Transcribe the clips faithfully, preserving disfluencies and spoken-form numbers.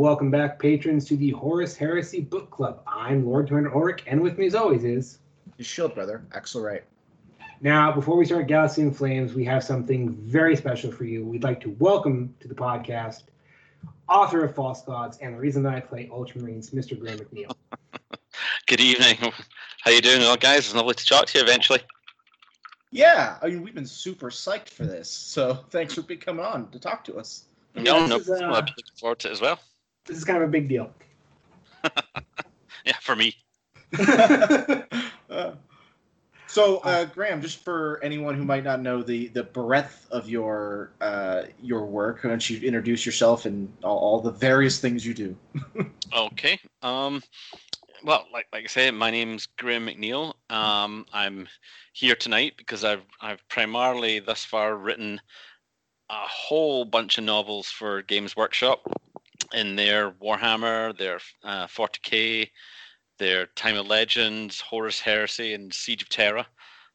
Welcome back, patrons, to the Horus Heresy Book Club. I'm Lord Commander Ulrich, and with me as always is... Your shield brother, Axel Wright. Now, before we start Galaxy in Flames, we have something very special for you. We'd like to welcome to the podcast, author of False Gods, and the reason that I play Ultramarines, Mister Graham McNeil. Good evening. How you doing, all guys? It's lovely to talk to you eventually. Yeah, I mean, we've been super psyched for this, so thanks for coming on to talk to us. No, yeah, no, is, uh, I'm looking forward to it as well. This is kind of a big deal. Yeah, for me. uh. So, uh, Graham, just for anyone who might not know the, the breadth of your uh, your work, why don't you introduce yourself and all, all the various things you do? Okay. Um, well, like like I say, my name's Graham McNeil. Um, I'm here tonight because I've I've primarily thus far written a whole bunch of novels for Games Workshop in their Warhammer, their uh, forty K. Their Time of Legends, Horus Heresy, and Siege of Terra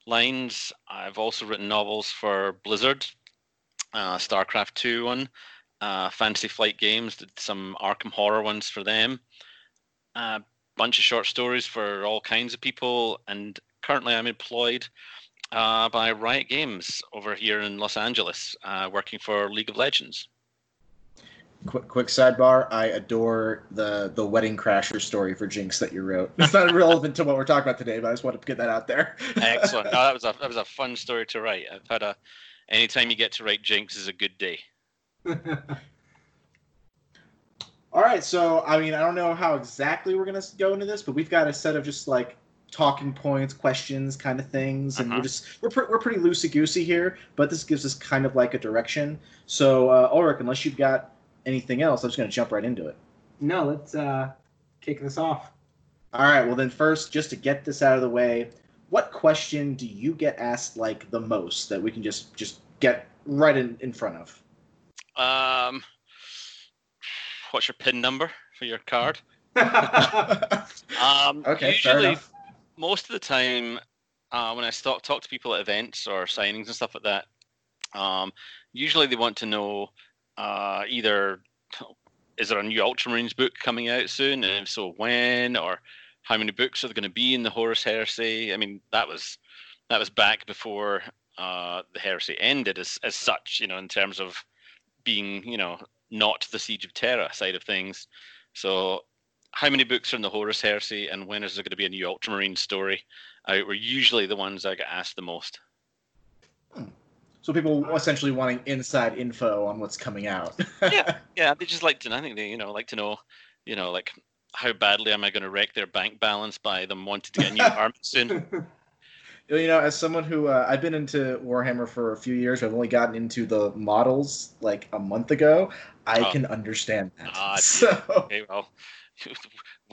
lines. I've also written novels for Blizzard, uh, StarCraft two one, uh, Fantasy Flight Games, did some Arkham Horror ones for them, a uh, bunch of short stories for all kinds of people, and currently I'm employed uh, by Riot Games over here in Los Angeles, uh, working for League of Legends. Quick, quick sidebar. I adore the the Wedding Crasher story for Jinx that you wrote. It's not relevant to what we're talking about today, but I just wanted to get that out there. Excellent. No, that was a that was a fun story to write. I've had a. Anytime you get to write Jinx is a good day. All right. So I mean, I don't know how exactly we're gonna go into this, but we've got a set of just like talking points, questions, kind of things, and uh-huh. we're just we're pre- we're pretty loosey goosey here. But this gives us kind of like a direction. So uh, Ulrich, unless you've got anything else, I'm just going to jump right into it. No, let's uh, kick this off. All right, well then first, just to get this out of the way, what question do you get asked like the most that we can just just get right in, in front of? Um, what's your PIN number for your card? um, okay, usually, most of the time, uh, when I talk, talk to people at events or signings and stuff like that, um, usually they want to know Uh, either is there a new Ultramarines book coming out soon, and if so, when, or how many books are there going to be in the Horus Heresy? I mean, that was that was back before uh, the Heresy ended as as such, you know, in terms of being, you know, not the Siege of Terra side of things. So how many books are in the Horus Heresy, and when is there going to be a new Ultramarine story out were usually the ones I get asked the most. Hmm. So people essentially wanting inside info on what's coming out. yeah, yeah, they just like to. I think they, you know, like to know, you know, like how badly am I going to wreck their bank balance by them wanting to get a new arm soon. You know, as someone who uh, I've been into Warhammer for a few years, I've only gotten into the models like a month ago. I oh. can understand that. Ah, so okay, well,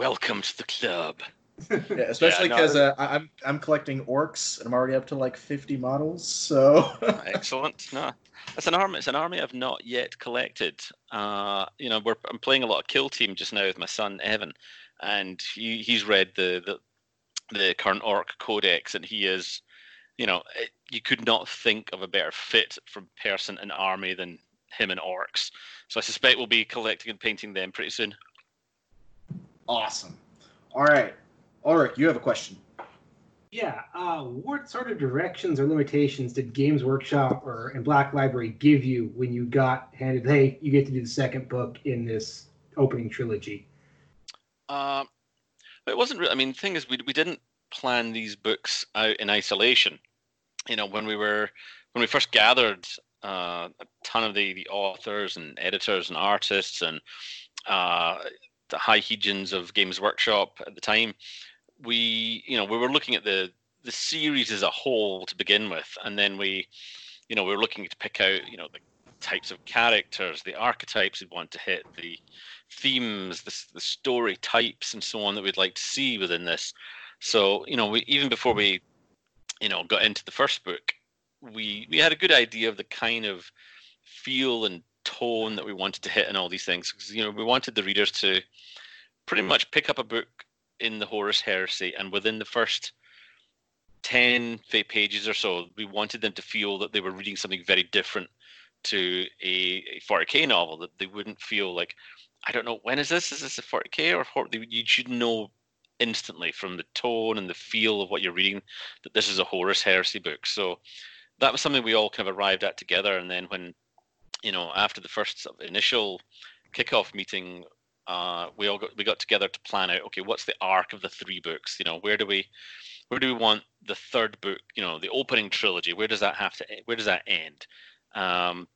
welcome to the club. Yeah, especially because yeah, no. uh, I'm I'm collecting orcs and I'm already up to like fifty models. So excellent. No, it's an army. It's an army I've not yet collected. Uh, you know, we're I'm playing a lot of Kill Team just now with my son Evan, and he, he's read the, the the current orc codex, and he is, you know, it, you could not think of a better fit for person and army than him and orcs. So I suspect we'll be collecting and painting them pretty soon. Awesome. All right. Ulrich, you have a question. Yeah. Uh, what sort of directions or limitations did Games Workshop or and Black Library give you when you got handed, hey, you get to do the second book in this opening trilogy? Uh, it wasn't really, I mean, the thing is, we we didn't plan these books out in isolation. You know, when we were, when we first gathered uh, a ton of the, the authors and editors and artists and uh, the high hegians of Games Workshop at the time, we, you know, we were looking at the, the series as a whole to begin with. And then we, you know, we were looking to pick out, you know, the types of characters, the archetypes we'd want to hit, the themes, the, the story types and so on that we'd like to see within this. So, you know, we, even before we, you know, got into the first book, we, we had a good idea of the kind of feel and tone that we wanted to hit and all these things. Because, you know, we wanted the readers to pretty much pick up a book in the Horus Heresy, and within the first ten pages or so, we wanted them to feel that they were reading something very different to a, a forty K novel, that they wouldn't feel like, I don't know, when is this? Is this a forty K or you should know instantly from the tone and the feel of what you're reading that this is a Horus Heresy book. So that was something we all kind of arrived at together. And then when, you know, after the first initial kickoff meeting, uh, we all got, we got together to plan out, okay, what's the arc of the three books? You know, where do we, where do we want the third book? You know, the opening trilogy, where does that have to, where does that end? Um,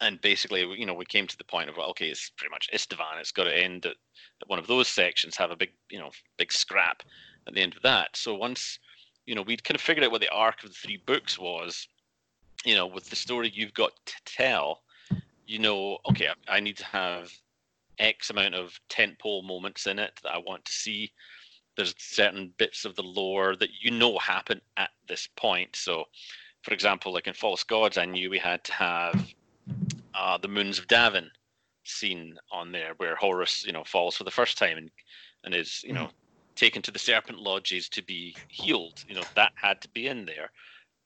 And basically, you know, we came to the point of, well, okay, it's pretty much Istvan. It's got to end at, at one of those sections, have a big, you know, big scrap at the end of that. So once, you know, we'd kind of figured out what the arc of the three books was, you know, with the story you've got to tell, you know, okay, I, I need to have X amount of tentpole moments in it that I want to see. There's certain bits of the lore that you know happen at this point. So, for example, like in False Gods, I knew we had to have Uh, the Moons of Davin scene on there, where Horus, you know, falls for the first time and and is, you know, taken to the Serpent Lodges to be healed. You know, that had to be in there.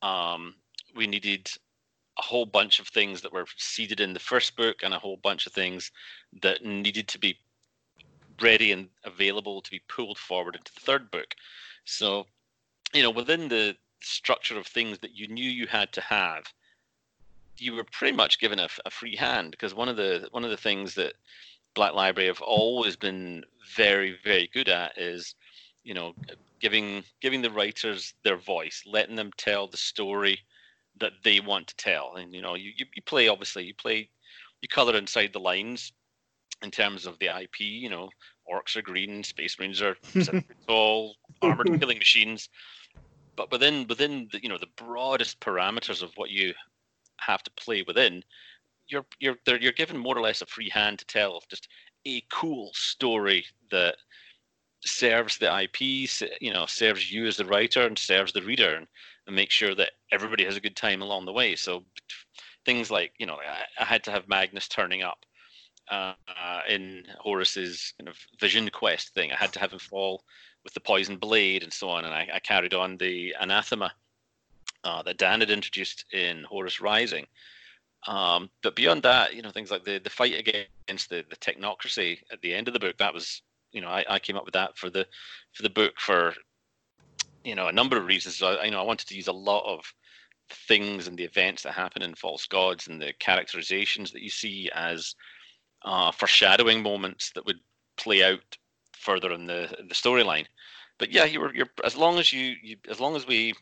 Um, we needed a whole bunch of things that were seeded in the first book and a whole bunch of things that needed to be ready and available to be pulled forward into the third book. So, you know, within the structure of things that you knew you had to have, you were pretty much given a, a free hand, because one of the one of the things that Black Library have always been very, very good at is, you know, giving giving the writers their voice, letting them tell the story that they want to tell. And, you know, you, you, you play, obviously, you play, you colour inside the lines in terms of the I P, you know, orcs are green, space marines are tall, armoured killing machines. But within, within the, you know, the broadest parameters of what you have to play within, you're you're you're given more or less a free hand to tell just a cool story that serves the I P, you know, serves you as the writer and serves the reader, and, and make sure that everybody has a good time along the way. So things like, you know, I, I had to have Magnus turning up uh, uh, in Horus's kind of vision quest thing. I had to have him fall with the poison blade and so on, and I, I carried on the anathema Uh, that Dan had introduced in Horus Rising. Um, but beyond that, you know, things like the, the fight against the, the technocracy at the end of the book, that was, you know, I, I came up with that for the for the book for, you know, a number of reasons. So I, you know, I wanted to use a lot of things and the events that happen in False Gods and the characterizations that you see as uh, foreshadowing moments that would play out further in the in the storyline. But yeah, you were you're as long as you, you as long as we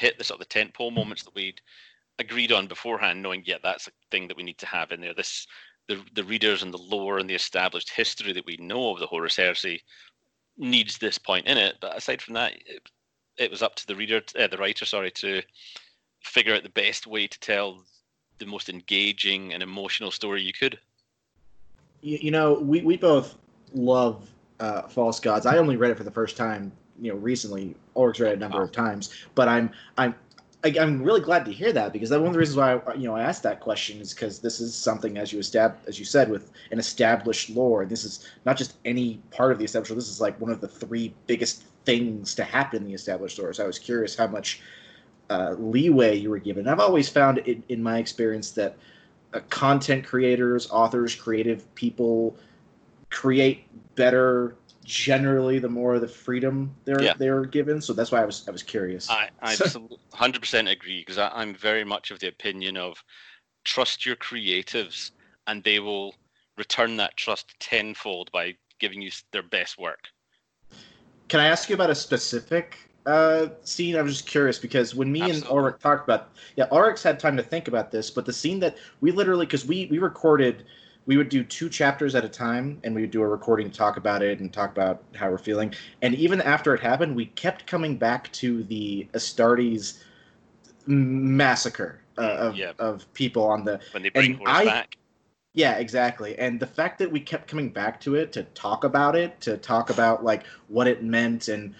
hit the sort of the tentpole moments that we'd agreed on beforehand, knowing, yeah, that's a thing that we need to have in there. This, the the readers and the lore and the established history that we know of the Horus Heresy needs this point in it. But aside from that, it, it was up to the reader, uh, the writer, sorry, to figure out the best way to tell the most engaging and emotional story you could. You, you know, we, we both love uh, False Gods. I only read it for the first time, you know, recently. Orcs read it a number of times, but I'm I'm I'm really glad to hear that, because that one of the reasons why I, you know I asked that question is because this is something, as you estab- as you said, with an established lore. This is not just any part of the established lore. This is like one of the three biggest things to happen in the established lore. So I was curious how much uh, leeway you were given. And I've always found in, in my experience that uh, content creators, authors, creative people create better generally the more the freedom they're yeah. they're given. So that's why I was I was curious. I, I so. absolutely one hundred percent agree, because I'm very much of the opinion of trust your creatives and they will return that trust tenfold by giving you their best work. Can I ask you about a specific uh, scene? I'm just curious because when me absolutely. and Ulrich talked about, yeah, Ulrich's had time to think about this, but the scene that we literally, because we, we recorded, we would do two chapters at a time, and we would do a recording to talk about it and talk about how we're feeling. And even after it happened, we kept coming back to the Astartes massacre uh, of yeah. of people on the... When they bring Horus I, back. Yeah, exactly. And the fact that we kept coming back to it to talk about it, to talk about like what it meant and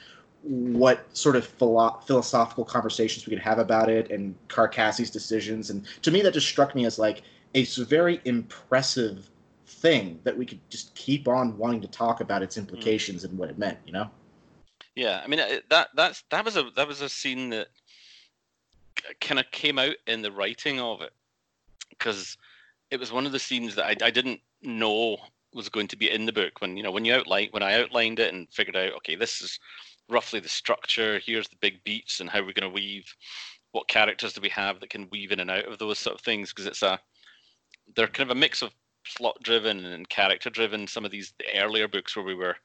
what sort of philo- philosophical conversations we could have about it and Carcassi's decisions. And to me, that just struck me as like, it's a very impressive thing that we could just keep on wanting to talk about its implications mm. and what it meant, you know? Yeah, I mean, that that's that was a that was a scene that kind of came out in the writing of it, because it was one of the scenes that I, I didn't know was going to be in the book. When you know, when you outline, when I outlined it and figured out, okay, this is roughly the structure. Here's the big beats and how we're going to weave. What characters do we have that can weave in and out of those sort of things? Because it's a, they're kind of a mix of plot-driven and character-driven. Some of these the earlier books where we were,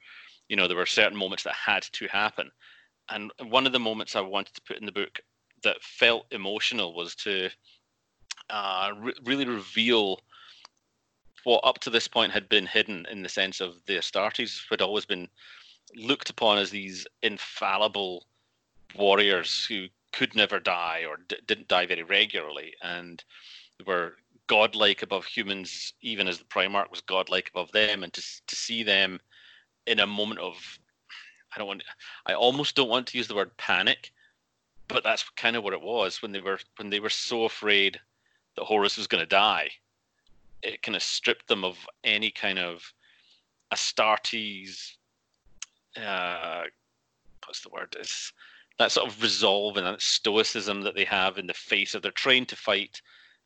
you know, there were certain moments that had to happen. And one of the moments I wanted to put in the book that felt emotional was to uh, re- really reveal what up to this point had been hidden, in the sense of the Astartes had always been looked upon as these infallible warriors who could never die or d- didn't die very regularly, and were godlike above humans, even as the Primarch was godlike above them. And to to see them in a moment of, I don't want, I almost don't want to use the word panic, but that's kind of what it was when they were when they were so afraid that Horus was going to die. It kind of stripped them of any kind of Astartes, uh, what's the word? It's that sort of resolve and that stoicism that they have in the face of, they're trained to fight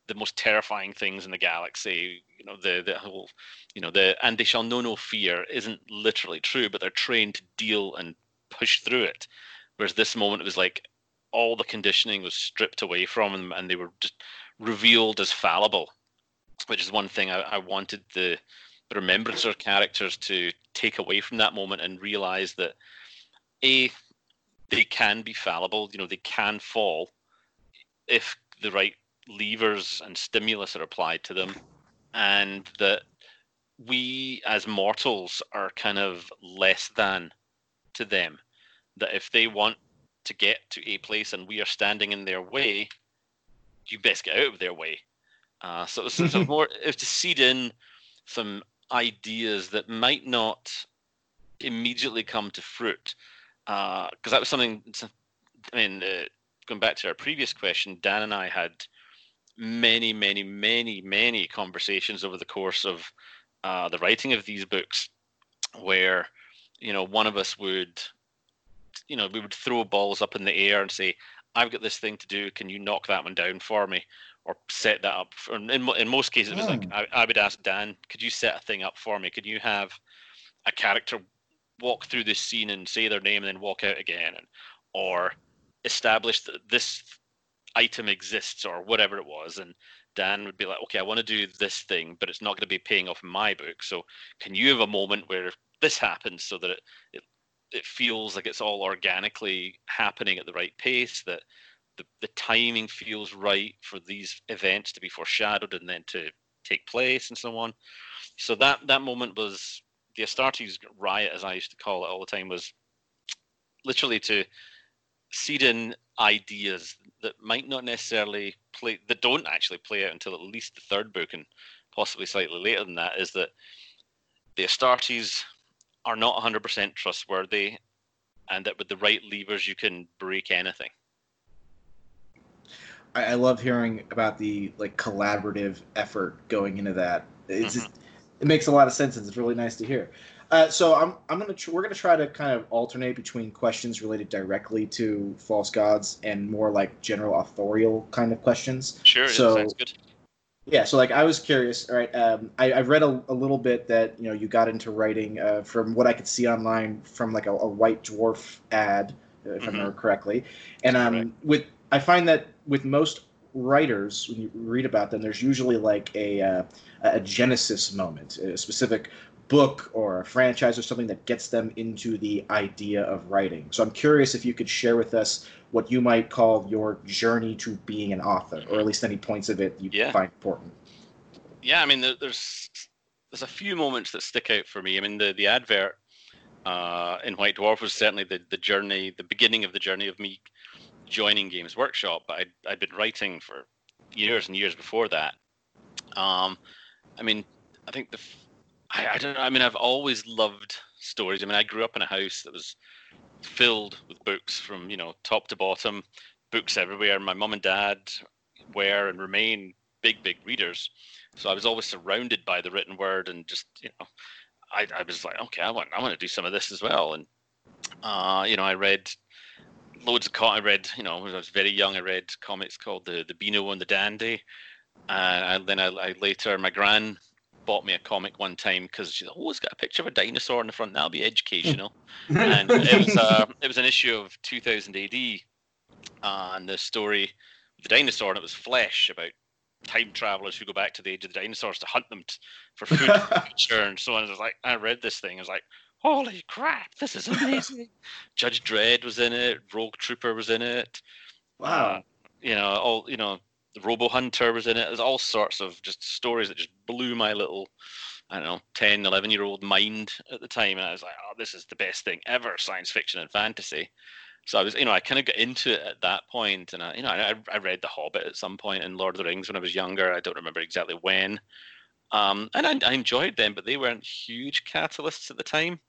the most terrifying things in the galaxy. You know, the the whole, you know, the "and they shall know no fear" isn't literally true, but they're trained to deal and push through it. Whereas this moment, it was like all the conditioning was stripped away from them, and they were just revealed as fallible, which is one thing I, I wanted the, the Remembrancer characters to take away from that moment and realize that, A, they can be fallible, you know, they can fall if the right levers and stimulus are applied to them, and that we as mortals are kind of less than to them, that if they want to get to a place and we are standing in their way, you best get out of their way. Uh, so it's sort of more if to seed in some ideas that might not immediately come to fruit, because uh, that was something. I mean, uh, going back to our previous question, Dan and I had many, many, many, many conversations over the course of uh, the writing of these books, where, you know, one of us would, you know, we would throw balls up in the air and say, "I've got this thing to do. Can you knock that one down for me?" Or set that up. Or in in most cases, it was oh. like I, I would ask Dan, "Could you set a thing up for me? Could you have a character walk through this scene and say their name and then walk out again, and, or establish that this item exists," or whatever it was? And Dan would be like, "Okay, I want to do this thing, but it's not going to be paying off in my book. So can you have a moment where this happens so that it it, it feels like it's all organically happening at the right pace, that The, the timing feels right for these events to be foreshadowed and then to take place," and so on. So that, that moment was the Astartes riot, as I used to call it all the time, was literally to seed in ideas that might not necessarily play, that don't actually play out until at least the third book, and possibly slightly later than that, is that the Astartes are not one hundred percent trustworthy, and that with the right levers you can break anything. I love hearing about the like collaborative effort going into that. It's mm-hmm. just, it makes a lot of sense, and it's really nice to hear. Uh, so I'm I'm gonna tr- we're gonna try to kind of alternate between questions related directly to False Gods and more like general authorial kind of questions. Sure, so, yeah, sounds good. Yeah, so like I was curious. All right, um, I, I've read a, a little bit that you know you got into writing uh, from what I could see online from like a, a White Dwarf ad, if mm-hmm. I remember correctly, and um right. with. I find that with most writers, when you read about them, there's usually like a uh, a genesis moment, a specific book or a franchise or something that gets them into the idea of writing. So I'm curious if you could share with us what you might call your journey to being an author, or at least any points of it you yeah. find important. Yeah, I mean, there's there's a few moments that stick out for me. I mean, the, the advert uh, in White Dwarf was certainly the, the journey, the beginning of the journey of me joining Games Workshop, but I'd, I'd been writing for years and years before that. Um, I mean, I think the, I, I don't know, I mean, I've always loved stories. I mean, I grew up in a house that was filled with books from, you know, top to bottom, books everywhere. My mum and dad were and remain big, big readers. So I was always surrounded by the written word, and just, you know, I, I was like, okay, I want, I want to do some of this as well. And, uh, you know, I read Loads of comics. I read, you know, when I was very young, I read comics called the the Beano and the Dandy, and I, then I, I later my gran bought me a comic one time because she's always got a picture of a dinosaur in the front. That'll be educational. And it was uh, it was an issue of two thousand A D, uh, and the story with the dinosaur, and it was Flesh, about time travelers who go back to the age of the dinosaurs to hunt them t- for food and so on. It was like, I read this thing, I was like, holy crap, this is amazing. Judge Dredd was in it, Rogue Trooper was in it. Wow. Uh, you know, all you know, the Robo Hunter was in it. There's all sorts of just stories that just blew my little, I don't know, ten, eleven year old mind at the time. And I was like, oh, this is the best thing ever, science fiction and fantasy. So I was, you know, I kind of got into it at that point, and I, you know, I, I read The Hobbit at some point and Lord of the Rings when I was younger. I don't remember exactly when, um, and I, I enjoyed them, but they weren't huge catalysts at the time.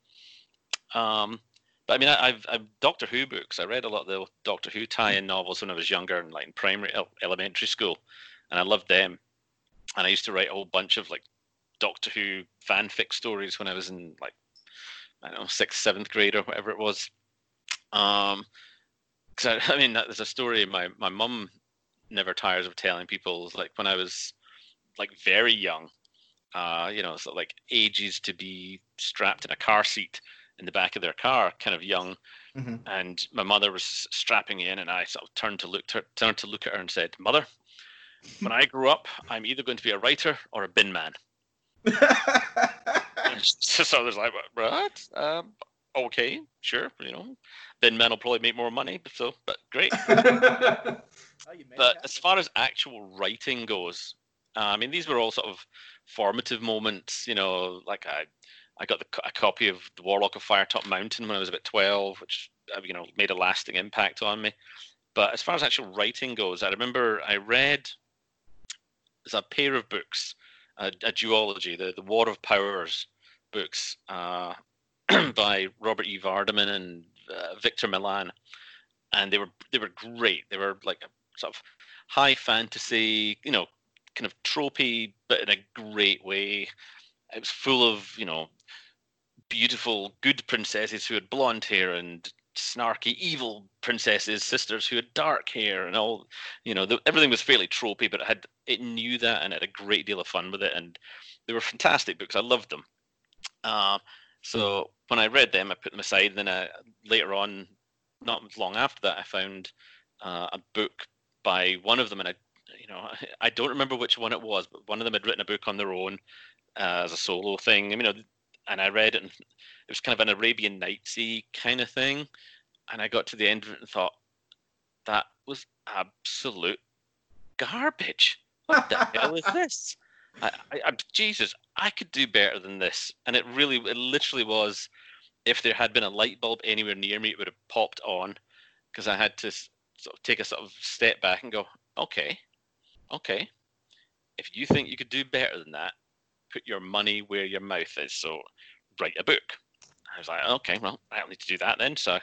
Um, but I mean, I, I've, I've Doctor Who books. I read a lot of the Doctor Who tie-in novels when I was younger, and like in primary, elementary school, and I loved them. And I used to write a whole bunch of like Doctor Who fanfic stories when I was in like, I don't know, sixth, seventh grade or whatever it was. Um, because I, I mean, there's a story my my mum never tires of telling people. Like when I was like very young, uh, you know, so like ages to be strapped in a car seat in the back of their car, kind of young, mm-hmm. and my mother was strapping in, and I sort of turned to look to her, turned to look at her and said, "Mother, when I grow up, I'm either going to be a writer or a bin man." So I was like, "What?" Um, okay, sure, you know, bin men will probably make more money, so, but great. Oh, but as far as actual writing goes, uh, I mean, these were all sort of formative moments, you know, like I I got the, a copy of The Warlock of Firetop Mountain when I was about twelve, which, you know, made a lasting impact on me. But as far as actual writing goes, I remember I read, there's a pair of books, a, a duology, the, the War of Powers books, uh, by Robert E. Vardaman and uh, Victor Milan, and they were they were great. They were like a sort of high fantasy, you know, kind of tropey, but in a great way. It was full of, you know, beautiful good princesses who had blonde hair and snarky evil princesses, sisters who had dark hair, and all, you know, the, everything was fairly tropey, but it had it knew that and it had a great deal of fun with it, and they were fantastic books. I loved them. Uh, So when I read them, I put them aside. And then I, later on, not long after that, I found uh, a book by one of them, and I, you know, I don't remember which one it was, but one of them had written a book on their own uh, as a solo thing. I mean, you know, and I read it, and it was kind of an Arabian Nights-y kind of thing. And I got to the end of it and thought, that was absolute garbage. What the hell is this? I, I, I, Jesus, I could do better than this. And it really, it literally was, if there had been a light bulb anywhere near me, it would have popped on, because I had to sort of take a sort of step back and go, okay, okay, if you think you could do better than that, put your money where your mouth is. So write a book. I was like, okay, well, I don't need to do that then. So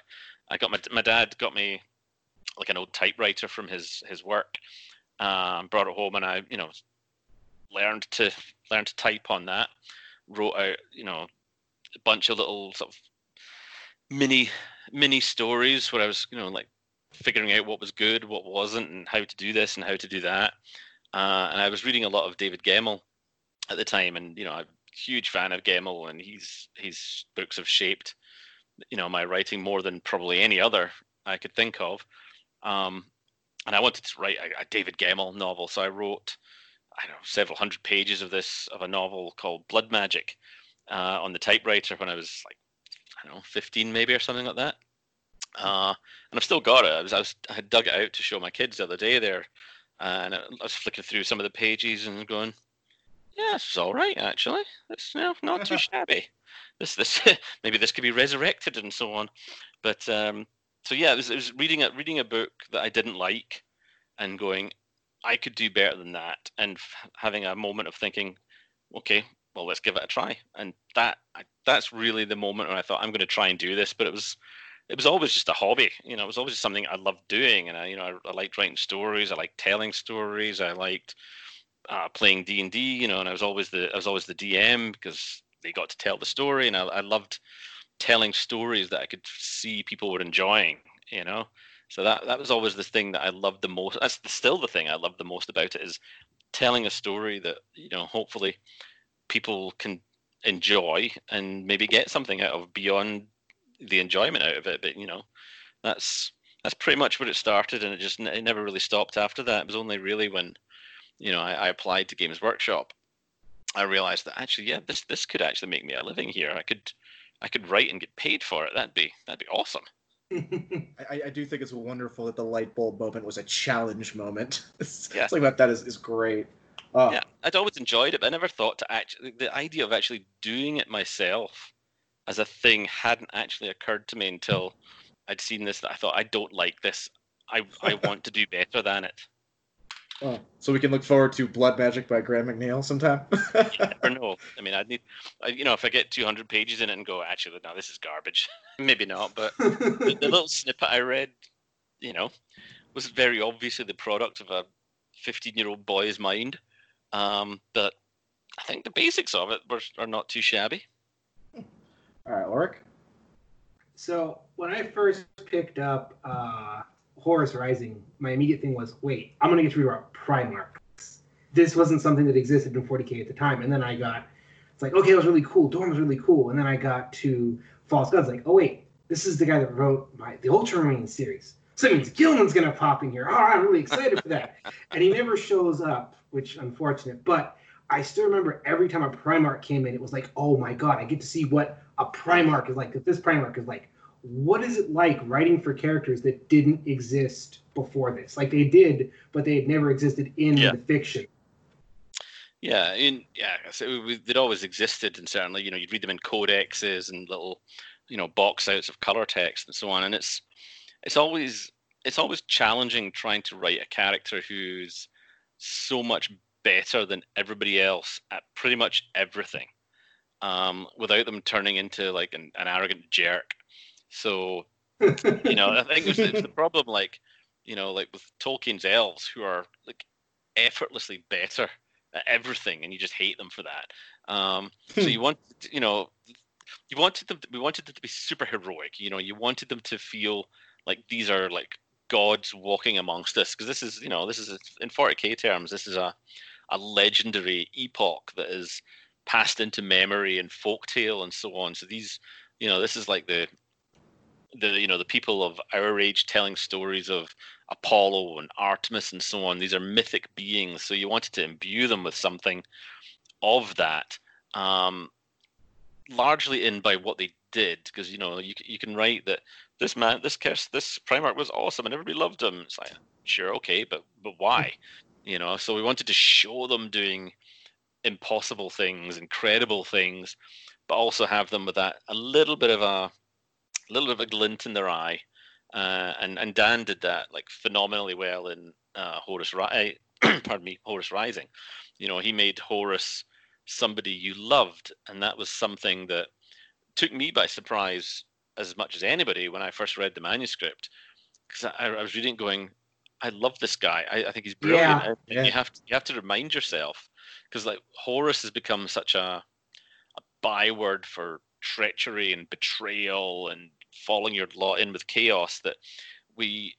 I got my, my dad got me like an old typewriter from his, his work, um, brought it home, and I, you know, learned to learn to type on that, wrote out, you know, a bunch of little sort of mini mini stories where I was, you know, like figuring out what was good, what wasn't, and how to do this and how to do that. Uh, and I was reading a lot of David Gemmell at the time, and, you know, I'm a huge fan of Gemmell, and he's, his books have shaped, you know, my writing more than probably any other I could think of. Um, and I wanted to write a, a David Gemmell novel, so I wrote, I don't know, several hundred pages of this, of a novel called Blood Magic, uh, on the typewriter when I was like, I don't know, fifteen maybe or something like that. Uh, and I've still got it. I was, I was, I had dug it out to show my kids the other day there, uh, and I was flicking through some of the pages and going, yeah, it's all right, actually. It's, you know, not too shabby. This, this, maybe this could be resurrected and so on. But, um, so yeah, it was, it was reading a, reading a book that I didn't like and going, I could do better than that, and f- having a moment of thinking, okay, well, let's give it a try. And that I, that's really the moment when I thought, I'm going to try and do this. But it was it was always just a hobby, you know. It was always just something I loved doing, and I, you know, I, I liked writing stories, I liked telling stories, I liked uh, playing D and D, you know. And I was always the I was always the D M because they got to tell the story, and I, I loved telling stories that I could see people were enjoying, you know. So that, that was always the thing that I loved the most. That's still the thing I loved the most about it, is telling a story that, you know, hopefully people can enjoy and maybe get something out of beyond the enjoyment out of it. But, you know, that's that's pretty much where it started, and it just it never really stopped after that. It was only really when, you know, I, I applied to Games Workshop, I realized that actually, yeah, this this could actually make me a living here. I could I could write and get paid for it. That'd be that'd be awesome. I, I do think it's wonderful that the light bulb moment was a challenge moment. Yeah. Something about that is, is great. Oh. Yeah, I'd always enjoyed it, but I never thought to actually, the idea of actually doing it myself as a thing hadn't actually occurred to me until I'd seen this, that I thought, I don't like this. I I want to do better than it. Oh, so we can look forward to Blood Magic by Graham McNeil sometime? You never know. I mean, I'd need, I, you know, if I get two hundred pages in it and go, actually, no, this is garbage. Maybe not, but the, the little snippet I read, you know, was very obviously the product of a fifteen-year-old boy's mind. Um, but I think the basics of it were, are not too shabby. All right, Ulrich? So when I first picked up... Uh... Horus Rising, my immediate thing was, wait, I'm going to get to read about Primarchs. This wasn't something that existed in forty K at the time. And then I got, it's like, okay, that was really cool. Dorn was really cool. And then I got to False Gods, like, oh, wait, this is the guy that wrote my the Ultramarines series. So that means Gilman's going to pop in here. Oh, I'm really excited for that. And he never shows up, which is unfortunate. But I still remember every time a Primarch came in, it was like, oh, my God, I get to see what a Primarch is like, because this Primarch is like, what is it like writing for characters that didn't exist before this? Like they did, but they had never existed in yeah. the fiction. Yeah, in, yeah. So they'd always existed, and certainly, you know, you'd read them in codexes and little, you know, box outs of color text and so on. And it's it's always it's always challenging trying to write a character who's so much better than everybody else at pretty much everything, um, without them turning into like an, an arrogant jerk. So, you know, I think it's, it's the problem, like, you know, like with Tolkien's elves, who are like effortlessly better at everything, and you just hate them for that. Um, so you want, you know, you wanted them. To, we wanted them to be super heroic. You know, you wanted them to feel like these are like gods walking amongst us, because this is, you know, this is a, in forty K terms, this is a a legendary epoch that is passed into memory and folktale and so on. So these, you know, this is like the The you know the people of our age telling stories of Apollo and Artemis and so on. These are mythic beings, so you wanted to imbue them with something of that, um, largely in by what they did, because you know you you can write that this man, this this Primarch was awesome and everybody loved him. It's like, sure, okay, but but why? You know, so we wanted to show them doing impossible things, incredible things, but also have them with that a little bit of a A little bit of a glint in their eye, uh, and and Dan did that like phenomenally well in uh, Horus Ri- pardon me, Horus Rising. You know, he made Horus somebody you loved, and that was something that took me by surprise as much as anybody when I first read the manuscript, because I, I was reading, going, I love this guy. I, I think he's brilliant. Yeah, yeah. You have to you have to remind yourself, because like Horus has become such a a byword for treachery and betrayal and following your lot in with chaos, that we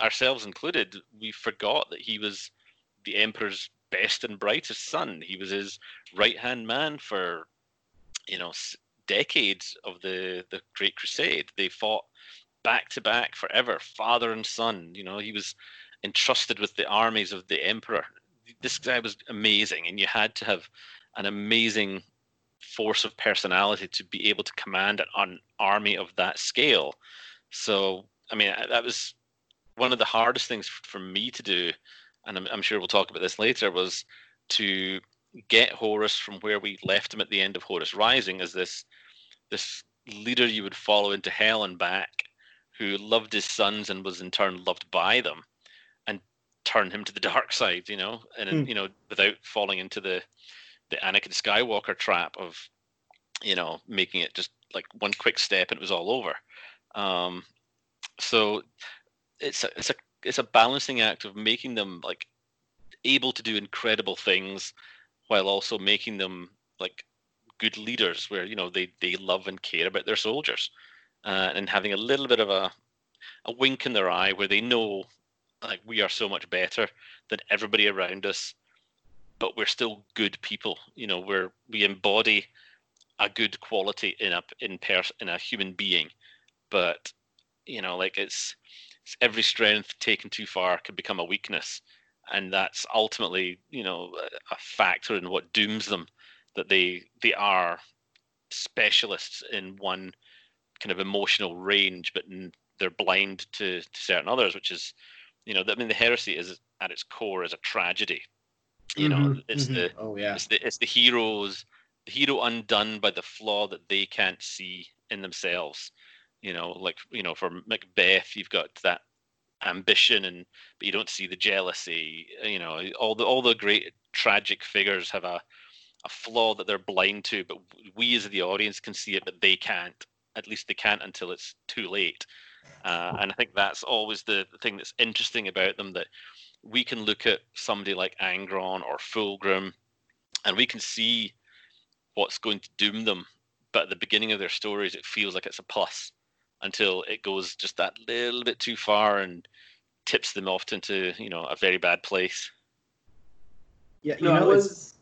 ourselves included, we forgot that he was the Emperor's best and brightest son. He was his right hand man for, you know, decades of the the Great Crusade. They fought back to back forever, father and son. You know, he was entrusted with the armies of the Emperor. This guy was amazing, and you had to have an amazing force of personality to be able to command an army of that scale. So, I mean, that was one of the hardest things for me to do, and I'm, I'm sure we'll talk about this later, was to get Horus from where we left him at the end of Horus Rising as this this leader you would follow into hell and back, who loved his sons and was in turn loved by them, and turn him to the dark side, you know, and mm. you know, without falling into the the Anakin Skywalker trap of, you know, making it just like one quick step and it was all over. Um, so it's a, it's a, it's a balancing act of making them like able to do incredible things while also making them like good leaders where, you know, they, they love and care about their soldiers, uh, and having a little bit of a, a wink in their eye where they know, like, we are so much better than everybody around us, but we're still good people. You know, we're we embody a good quality in a in person in a human being, but you know, like it's, it's every strength taken too far can become a weakness, and that's ultimately you know a factor in what dooms them, that they they are specialists in one kind of emotional range, but they're blind to, to certain others, which is, you know, I mean, the heresy is at its core is a tragedy. You mm-hmm, know, it's mm-hmm. the oh yeah, it's the it's the heroes, the hero undone by the flaw that they can't see in themselves. You know, like you know, for Macbeth, you've got that ambition, and but you don't see the jealousy. You know, all the all the great tragic figures have a a flaw that they're blind to, but we as the audience can see it, but they can't. At least they can't until it's too late. Uh, and I think that's always the thing that's interesting about them, that we can look at somebody like Angron or Fulgrim, and we can see what's going to doom them. But at the beginning of their stories, it feels like it's a plus until it goes just that little bit too far and tips them off into, you know, a very bad place. Yeah, you no, know, I was,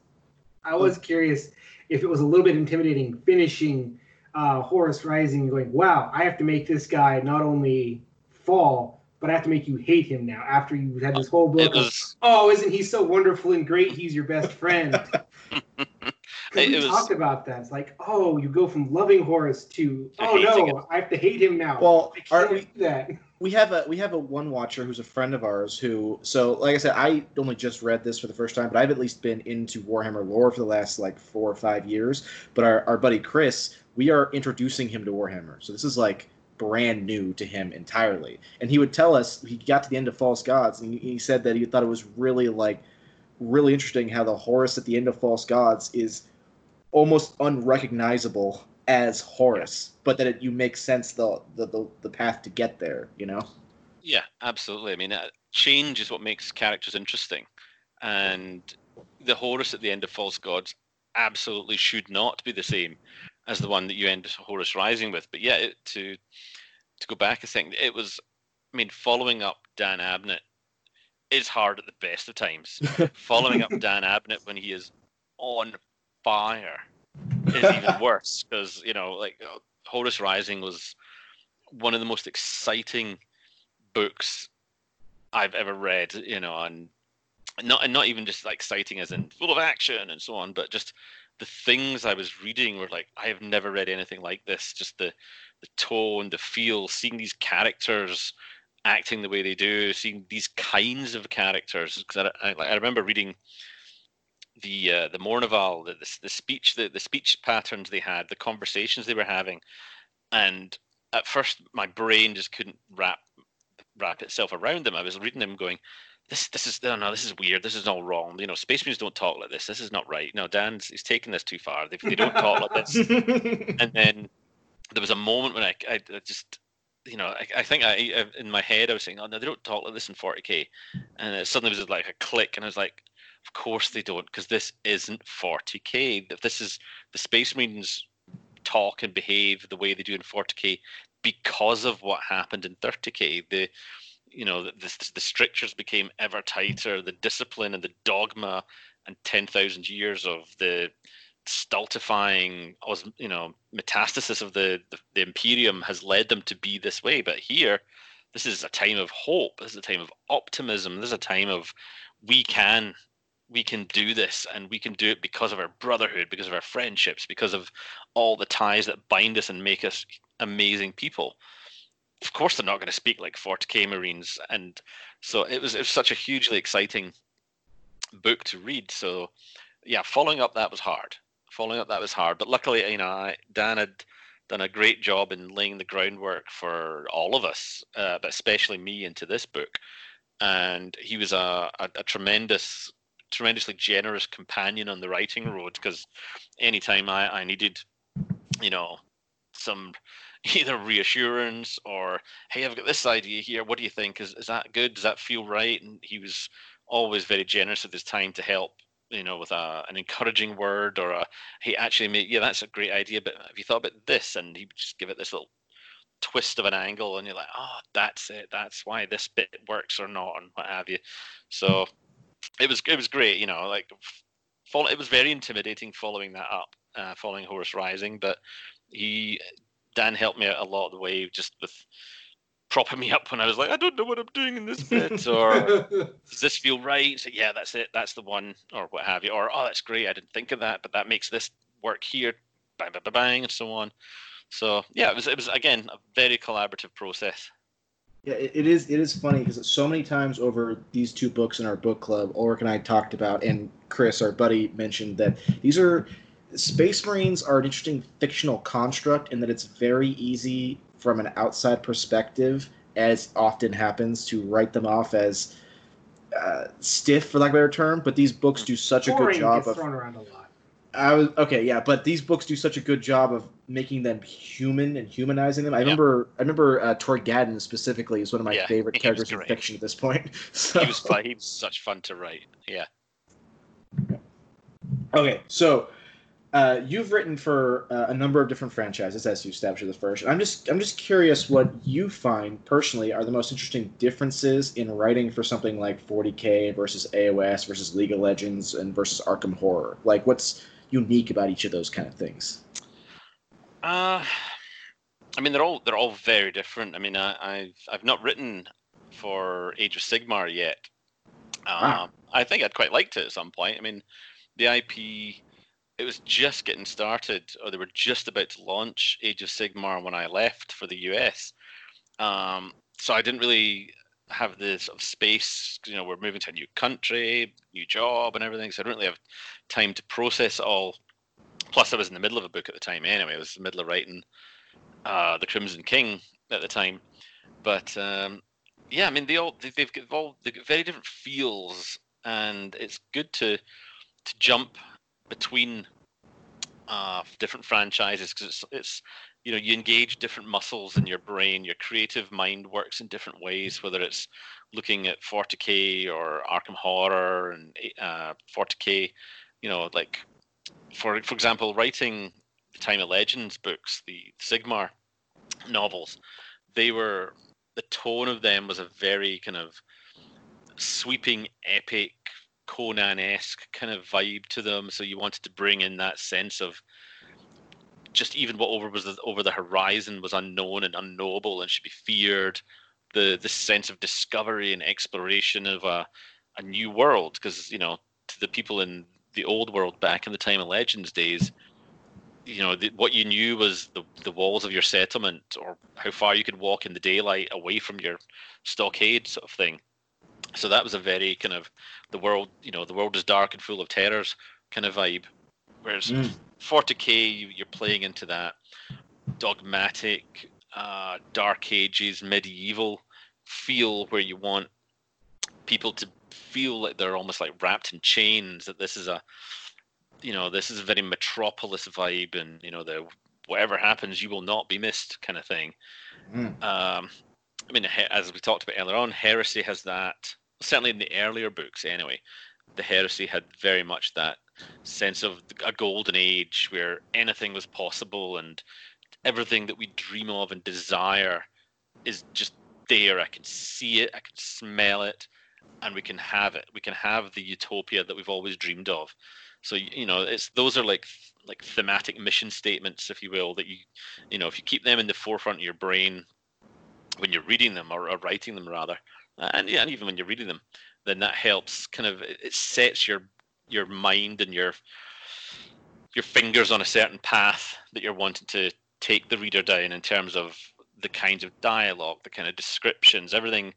I was curious if it was a little bit intimidating finishing Uh, Horus Rising, going, wow, I have to make this guy not only fall, but I have to make you hate him now. After you had this whole book, was... of, oh, isn't he so wonderful and great? He's your best friend. We was... talked about that. It's like, oh, you go from loving Horus to, oh no, him. I have to hate him now. Well, I can't we, do that. We have a we have a one watcher who's a friend of ours who, so like I said, I only just read this for the first time, but I've at least been into Warhammer lore for the last like four or five years. But our our buddy Chris, we are introducing him to Warhammer. So this is like brand new to him entirely. And he would tell us, he got to the end of False Gods, and he said that he thought it was really like, really interesting how the Horus at the end of False Gods is almost unrecognizable as Horus, but that it, you make sense the, the, the, the path to get there, you know? Yeah, absolutely. I mean, uh, change is what makes characters interesting. And the Horus at the end of False Gods absolutely should not be the same as the one that you end Horus Rising with. But yeah, it, to to go back a second, it was, I mean, following up Dan Abnett is hard at the best of times. Following up Dan Abnett when he is on fire is even worse, because, you know, like Horus Rising was one of the most exciting books I've ever read, you know, and not, and not even just like exciting as in full of action and so on, but just the things I was reading were like, I have never read anything like this. Just the, the tone, the feel, seeing these characters acting the way they do, seeing these kinds of characters. Because I, I, I remember reading the uh, the Mornival, the, the the speech, the the speech patterns they had, the conversations they were having, and at first my brain just couldn't wrap wrap itself around them. I was reading them going, This this is no no this is weird, this is all wrong, you know, space marines don't talk like this, this is not right, no, Dan's he's taking this too far, they, they don't talk like this. And then there was a moment when I, I, I just you know I, I think I, I in my head I was saying, oh no, they don't talk like this in forty K, and it suddenly was like a click, and I was like, of course they don't, because this isn't forty K. This is the space marines talk and behave the way they do in forty K because of what happened in thirty K. The You know, the, the, the strictures became ever tighter, the discipline and the dogma and ten thousand years of the stultifying, you know, metastasis of the, the, the Imperium has led them to be this way. But here, this is a time of hope. This is a time of optimism. This is a time of we can, we can do this, and we can do it because of our brotherhood, because of our friendships, because of all the ties that bind us and make us amazing people. Of course, they're not going to speak like forty K Marines, and so it was. It was such a hugely exciting book to read. So, yeah, following up that was hard. Following up that was hard, but luckily, you know, Dan had done a great job in laying the groundwork for all of us, uh, but especially me, into this book. And he was a, a, a tremendous, tremendously generous companion on the writing road, because anytime I, I needed, you know, some either reassurance or, hey, I've got this idea here, what do you think, is is that good, does that feel right? And he was always very generous with his time to help, you know, with a, an encouraging word or a, hey, actually mate, yeah, that's a great idea, but have you thought about this? And he would just give it this little twist of an angle, and you're like, oh, that's it, that's why this bit works or not, and what have you. So it was it was great, you know, like follow, it was very intimidating following that up, uh, following Horus Rising. But he, Dan helped me out a lot of the way, just with propping me up when I was like, I don't know what I'm doing in this bit, or does this feel right? So, yeah, that's it, that's the one, or what have you. Or, oh, that's great, I didn't think of that, but that makes this work here, bang, bang, bang, and so on. So, yeah, it was, it was again, a very collaborative process. Yeah, it, it is It is funny, because so many times over these two books in our book club, Ulrich and I talked about, and Chris, our buddy, mentioned that these are, Space Marines are an interesting fictional construct in that it's very easy from an outside perspective, as often happens, to write them off as uh, stiff, for lack of a better term, but these books do such a good job of... thrown around a lot. I was okay, yeah, but these books do such a good job of making them human and humanizing them. I yeah. remember, I remember uh, Torgadin specifically is one of my yeah, favorite characters in fiction at this point. So. He was fun. He was such fun to write. Yeah. Okay, so uh, you've written for uh, a number of different franchises, as you established the first. I'm just, I'm just curious what you find personally are the most interesting differences in writing for something like forty K versus A O S versus League of Legends and versus Arkham Horror. Like, what's unique about each of those kind of things? Uh, I mean, they're all they're all very different. I mean, I, I've I've not written for Age of Sigmar yet. Um, wow. I think I'd quite liked it at some point. I mean, the I P, it was just getting started, or they were just about to launch Age of Sigmar when I left for the U S. Um, so I didn't really have this sort of space, you know, we're moving to a new country, new job and everything, so I didn't really have time to process it all. Plus, I was in the middle of a book at the time anyway. I was in the middle of writing uh, The Crimson King at the time. But, um, yeah, I mean, they all, they've, they've, got all, they've got very different feels, and it's good to to jump between uh, different franchises, because it's, it's, you know, you engage different muscles in your brain. Your creative mind works in different ways, whether it's looking at forty K or Arkham Horror and uh, forty K, you know, like... For for example, writing the Time of Legends books, the Sigmar novels, they were, the tone of them was a very kind of sweeping, epic, Conan-esque kind of vibe to them. So you wanted to bring in that sense of just even what over was over the horizon was unknown and unknowable and should be feared. The the sense of discovery and exploration of a a new world, because, you know, to the people in the old world back in the Time of Legends days, you know, the, what you knew was the, the walls of your settlement, or how far you could walk in the daylight away from your stockade sort of thing. So that was a very kind of the world, you know, the world is dark and full of terrors kind of vibe. Whereas mm. forty K, you, you're playing into that dogmatic, uh, dark ages, medieval feel, where you want people to feel like they're almost like wrapped in chains, that this is a, you know, this is a very metropolis vibe, and, you know, the whatever happens, you will not be missed kind of thing. Mm. Um, I mean, as we talked about earlier on, Heresy has that, certainly in the earlier books anyway, the Heresy had very much that sense of a golden age where anything was possible and everything that we dream of and desire is just there. I can see it, I can smell it, and we can have it. We can have the utopia that we've always dreamed of. So, you know, it's those are like like thematic mission statements, if you will, that you you know, if you keep them in the forefront of your brain when you're reading them, or, or writing them rather, and yeah, and even when you're reading them, then that helps kind of, it sets your your mind and your your fingers on a certain path that you're wanting to take the reader down, in terms of the kinds of dialogue, the kind of descriptions, everything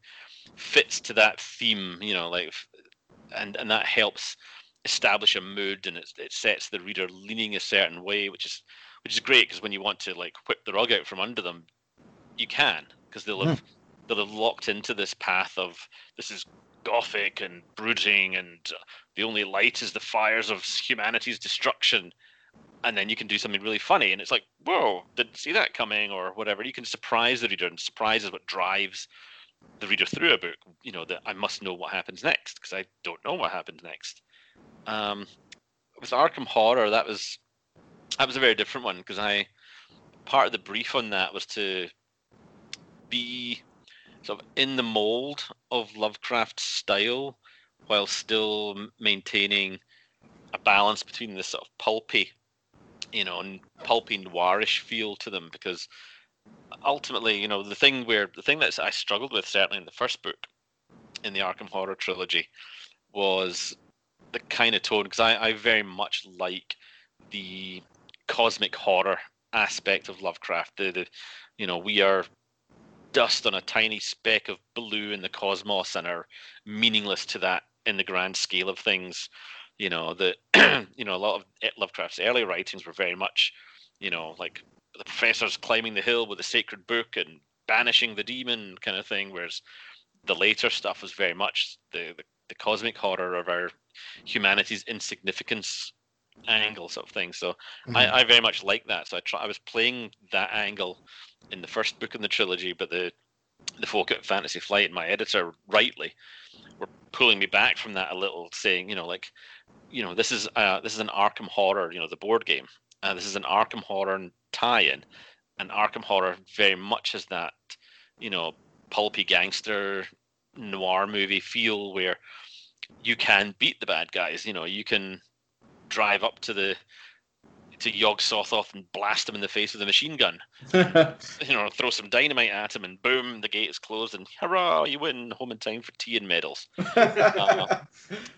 fits to that theme, you know, like, and and that helps establish a mood, and it it sets the reader leaning a certain way, which is which is great, because when you want to like whip the rug out from under them, you can, because they'll have yeah. they'll have locked into this path of, this is gothic and brooding, and uh, the only light is the fires of humanity's destruction, and then you can do something really funny, and it's like, whoa, didn't see that coming, or whatever. You can surprise the reader, and surprise is what drives the reader through a book, you know, that I must know what happens next, because I don't know what happens next. Um, with Arkham Horror, that was that was a very different one, because I part of the brief on that was to be sort of in the mold of Lovecraft's style, while still maintaining a balance between this sort of pulpy, you know, and pulpy noirish feel to them, because ultimately, you know, the thing where the thing that I struggled with certainly in the first book in the Arkham Horror trilogy was the kind of tone, because I, I very much like the cosmic horror aspect of Lovecraft. The, the you know, we are dust on a tiny speck of blue in the cosmos and are meaningless to that in the grand scale of things. You know, the you know, a lot of Lovecraft's early writings were very much, you know, like the professor's climbing the hill with the sacred book and banishing the demon kind of thing, whereas the later stuff was very much the, the, the cosmic horror of our humanity's insignificance angle sort of thing. So mm-hmm. I, I very much like that. So I try, I was playing that angle in the first book in the trilogy, but the the folk at Fantasy Flight and my editor, rightly, were pulling me back from that a little, saying, you know, like, you know, this is uh, this is an Arkham Horror, you know, the board game. Uh, this is an Arkham Horror tie-in, and Arkham Horror very much has that, you know, pulpy gangster noir movie feel where you can beat the bad guys. You know, you can drive up to the to Yog Sothoth and blast him in the face with a machine gun. You know, throw some dynamite at him and boom, the gate is closed and hurrah, you win, home in time for tea and medals. uh,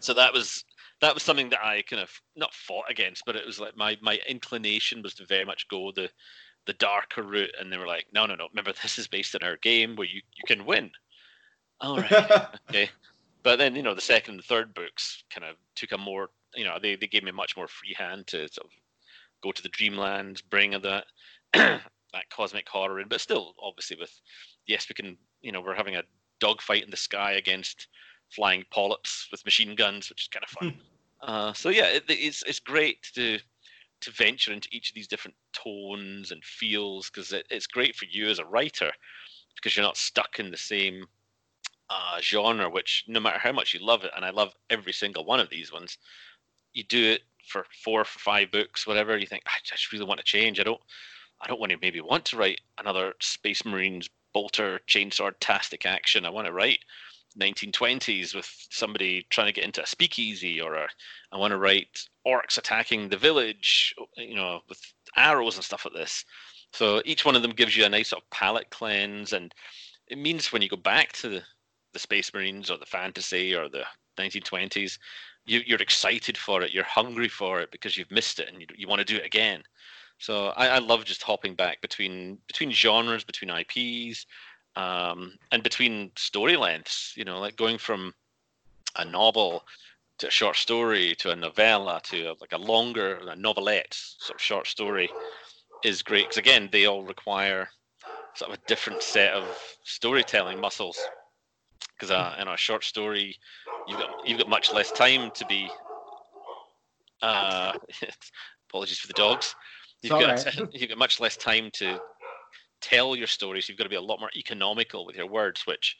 so that was that was something that I kind of not fought against, but it was like my my inclination was to very much go the the darker route, and they were like, no, no, no, remember, this is based on our game where you, you can win. All right, okay. But then, you know, the second and third books kind of took a more, you know, they, they gave me much more free hand to sort of go to the dreamland, bring that that cosmic horror in, but still, obviously, with, yes, we can, you know, we're having a dogfight in the sky against flying polyps with machine guns, which is kind of fun. uh, so, yeah, it, it's it's great to to venture into each of these different tones and feels, because it, it's great for you as a writer, because you're not stuck in the same uh, genre, which no matter how much you love it, and I love every single one of these ones, you do it for four or five books, whatever, you think, I just really want to change. I don't I don't want to maybe want to write another Space Marines, Bolter, Chainsaw-tastic action. I want to write nineteen twenties with somebody trying to get into a speakeasy, or a, I want to write orcs attacking the village, you know, with arrows and stuff like this. So each one of them gives you a nice sort of palate cleanse, and it means when you go back to the, the Space Marines or the fantasy or the nineteen twenties, you, you're excited for it, you're hungry for it, because you've missed it and you, you want to do it again. So I, I love just hopping back between between genres, between I Ps, um, and between story lengths, you know, like going from a novel to a short story, to a novella, to a, like a longer a novelette sort of short story is great, because again, they all require sort of a different set of storytelling muscles. Because uh, in a short story, you've got you've got much less time to be. Uh, apologies for the dogs. You've got right. you've got much less time to tell your stories. So you've got to be a lot more economical with your words, which,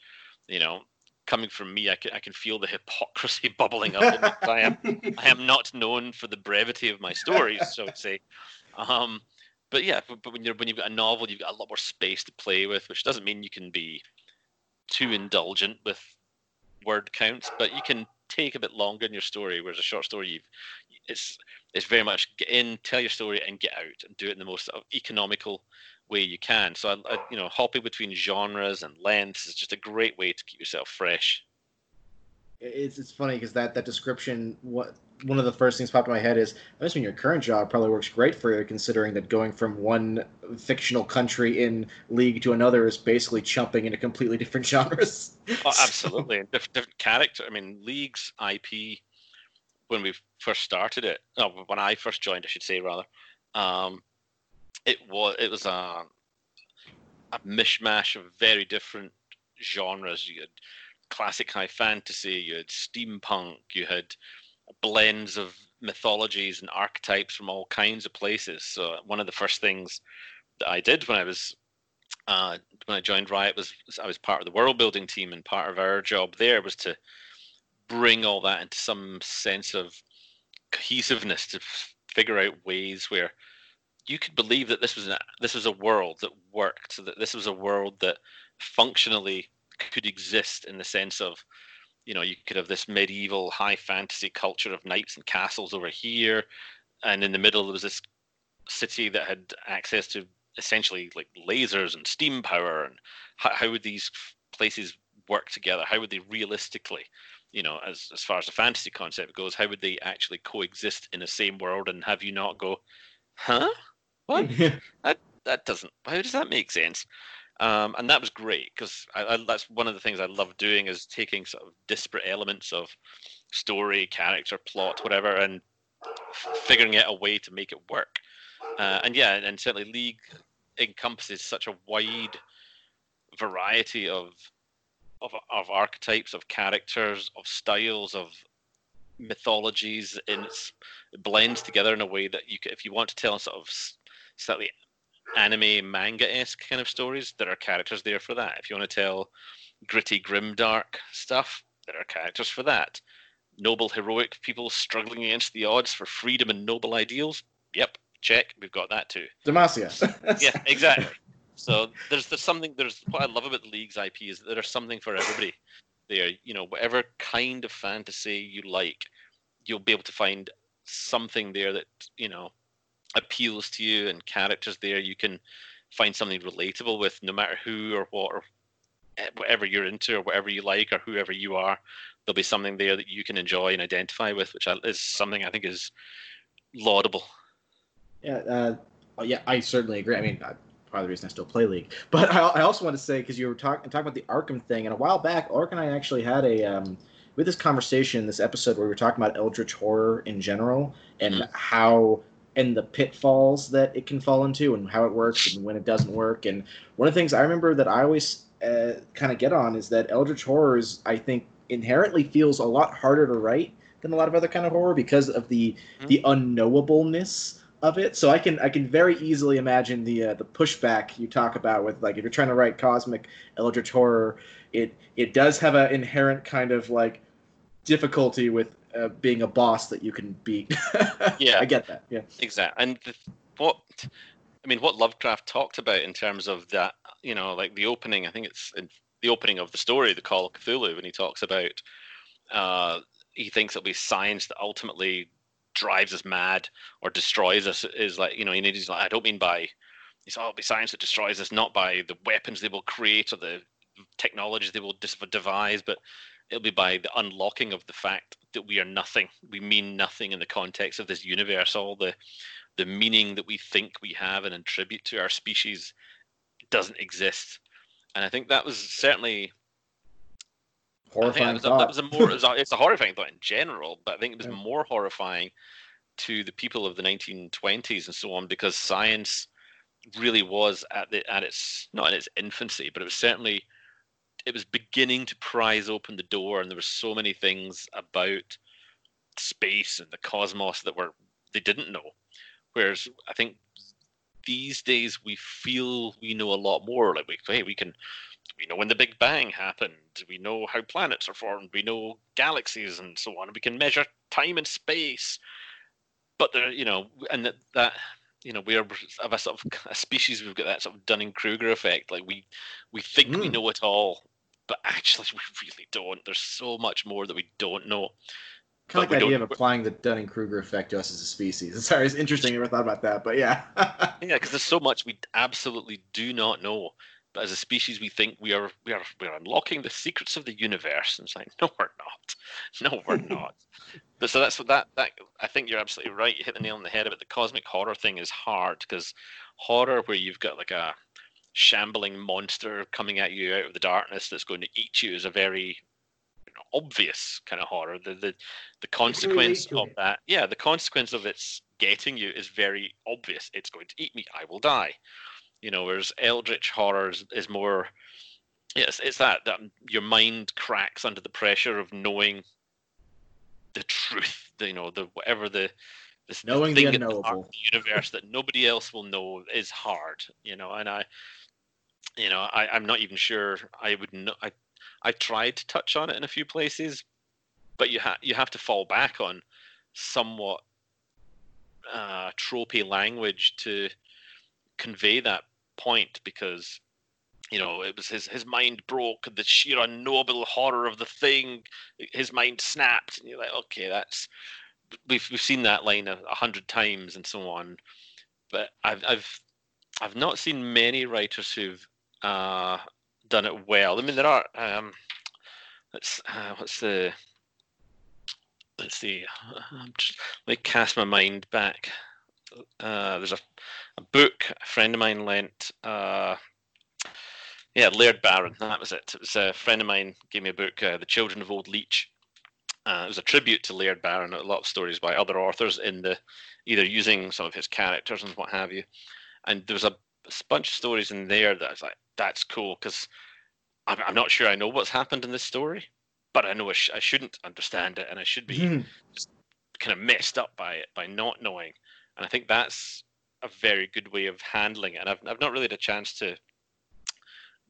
you know, coming from me, I can I can feel the hypocrisy bubbling up. I am I am not known for the brevity of my stories, so I'd say. Um, but yeah, but when you're when you've got a novel, you've got a lot more space to play with, which doesn't mean you can be too indulgent with word counts, but you can take a bit longer in your story, whereas a short story, you've, it's it's very much get in, tell your story, and get out, and do it in the most sort of economical way you can. So, I, I, you know, hopping between genres and lengths is just a great way to keep yourself fresh. It's it's funny because that, that description, what one of the first things popped in my head is, I assume your current job probably works great for you, considering that going from one fictional country in League to another is basically jumping into completely different genres. Oh, absolutely. And different, different character. I mean, League's I P, when we first started it, no, when I first joined, I should say, rather, um, it was it was a, a mishmash of very different genres. You had classic high fantasy, you had steampunk, you had blends of mythologies and archetypes from all kinds of places. So one of the first things that I did when I was uh, when I joined Riot was I was part of the world building team, and part of our job there was to bring all that into some sense of cohesiveness, to f- figure out ways where you could believe that this was an, this was a world that worked, that this was a world that functionally could exist in the sense of, you know, you could have this medieval high fantasy culture of knights and castles over here, and in the middle there was this city that had access to essentially like lasers and steam power. And how, how would these places work together? How would they realistically, you know, as as far as the fantasy concept goes, how would they actually coexist in the same world? And have you not go, huh? What? that that doesn't. How does that make sense? Um, and that was great, because I, I, that's one of the things I love doing, is taking sort of disparate elements of story, character, plot, whatever, and f- figuring out a way to make it work. Uh, and yeah, and certainly League encompasses such a wide variety of of of archetypes, of characters, of styles, of mythologies, and it's, it blends together in a way that you, if you want to tell sort of slightly anime, manga-esque kind of stories, there are characters there for that. If you want to tell gritty, grimdark stuff, there are characters for that. Noble, heroic people struggling against the odds for freedom and noble ideals, yep, check, we've got that too. Demacia. Yeah, exactly. So there's there's something, there's what I love about the League's I P is that there's something for everybody there. You know, whatever kind of fantasy you like, you'll be able to find something there that, you know, appeals to you, and characters there you can find something relatable with, no matter who or what or whatever you're into or whatever you like or whoever you are. There'll be something there that you can enjoy and identify with, which is something I think is laudable. Yeah, uh, yeah, I certainly agree. I mean, I, part of the reason I still play League. But I, I also want to say, because you were talking talking about the Arkham thing, and a while back, Orc and I actually had a um, we had this conversation, this episode, where we were talking about Eldritch horror in general and mm-hmm. how. and the pitfalls that it can fall into, and how it works, and when it doesn't work. And one of the things I remember that I always uh, kind of get on is that Eldritch Horror is, I think, inherently feels a lot harder to write than a lot of other kind of horror, because of the mm-hmm. the unknowableness of it. So I can I can very easily imagine the uh, the pushback you talk about with, like, if you're trying to write cosmic Eldritch Horror, it it does have an inherent kind of, like, difficulty with Uh, being a boss that you can beat. Yeah, I get that. Yeah, exactly. And the, what I mean, what Lovecraft talked about in terms of that, you know, like the opening. I think it's in the opening of the story, the Call of Cthulhu, when he talks about uh, he thinks it'll be science that ultimately drives us mad or destroys us. Is like, you know, he needs. Like, I don't mean by it's all be science that destroys us, not by the weapons they will create or the technologies they will devise, but it'll be by the unlocking of the fact that we are nothing. We mean nothing in the context of this universe. All the the meaning that we think we have and attribute to our species doesn't exist. And I think that was certainly horrifying. That was, thought. A, that was a more. It was a, it's a horrifying thought in general, but I think it was yeah. more horrifying to the people of the nineteen twenties and so on, because science really was at the at its not in its infancy, but it was certainly. It was beginning to prize open the door, and there were so many things about space and the cosmos that were they didn't know. Whereas I think these days we feel we know a lot more. Like we, hey, we can, we know when the Big Bang happened. We know how planets are formed. We know galaxies and so on. We can measure time and space. But there, you know, and that, that you know, we are of a sort of a species. We've got that sort of Dunning-Kruger effect. Like we, we think mm. we know it all. But actually, we really don't. There's so much more that we don't know. Kind of like the idea of applying the Dunning-Kruger effect to us as a species. Sorry, it's interesting. I never thought about that, but yeah. Yeah, because there's so much we absolutely do not know. But as a species, we think we are we are we are unlocking the secrets of the universe. And it's like, no, we're not. No, we're not. But so that's what that that I think you're absolutely right. You hit the nail on the head. But the cosmic horror thing is hard, because horror, where you've got like a shambling monster coming at you out of the darkness that's going to eat you, is a very, you know, obvious kind of horror. The the, the consequence of that, yeah, the consequence of its getting you is very obvious. It's going to eat me. I will die. You know, whereas Eldritch horror is, is more, yes, it's that that your mind cracks under the pressure of knowing the truth. You know, the whatever the. This knowing thing the unknowable in the universe that nobody else will know is hard, you know. And I, you know, I, I'm not even sure I would know. I, I tried to touch on it in a few places, but you have you have to fall back on somewhat uh, tropey language to convey that point, because you know, it was his, his mind broke, the sheer unknowable horror of the thing, his mind snapped. And you're like, okay, that's, we've we've seen that line a hundred times and so on. But I've I've I've not seen many writers who've uh, done it well. I mean, there are. Um, let's uh, what's the let's see. I'm just, let me cast my mind back. Uh, there's a, a book a friend of mine lent. Uh, yeah, Laird Barron. That was it. It was a friend of mine gave me a book, uh, The Children of Old Leach. Uh, it was a tribute to Laird Barron. A lot of stories by other authors in the, either using some of his characters and what have you. And there was a, a bunch of stories in there that I was like, that's cool, because I'm, I'm not sure I know what's happened in this story, but I know I, sh- I shouldn't understand it, and I should be mm. just kind of messed up by it, by not knowing. And I think that's a very good way of handling it. And I've, I've not really had a chance to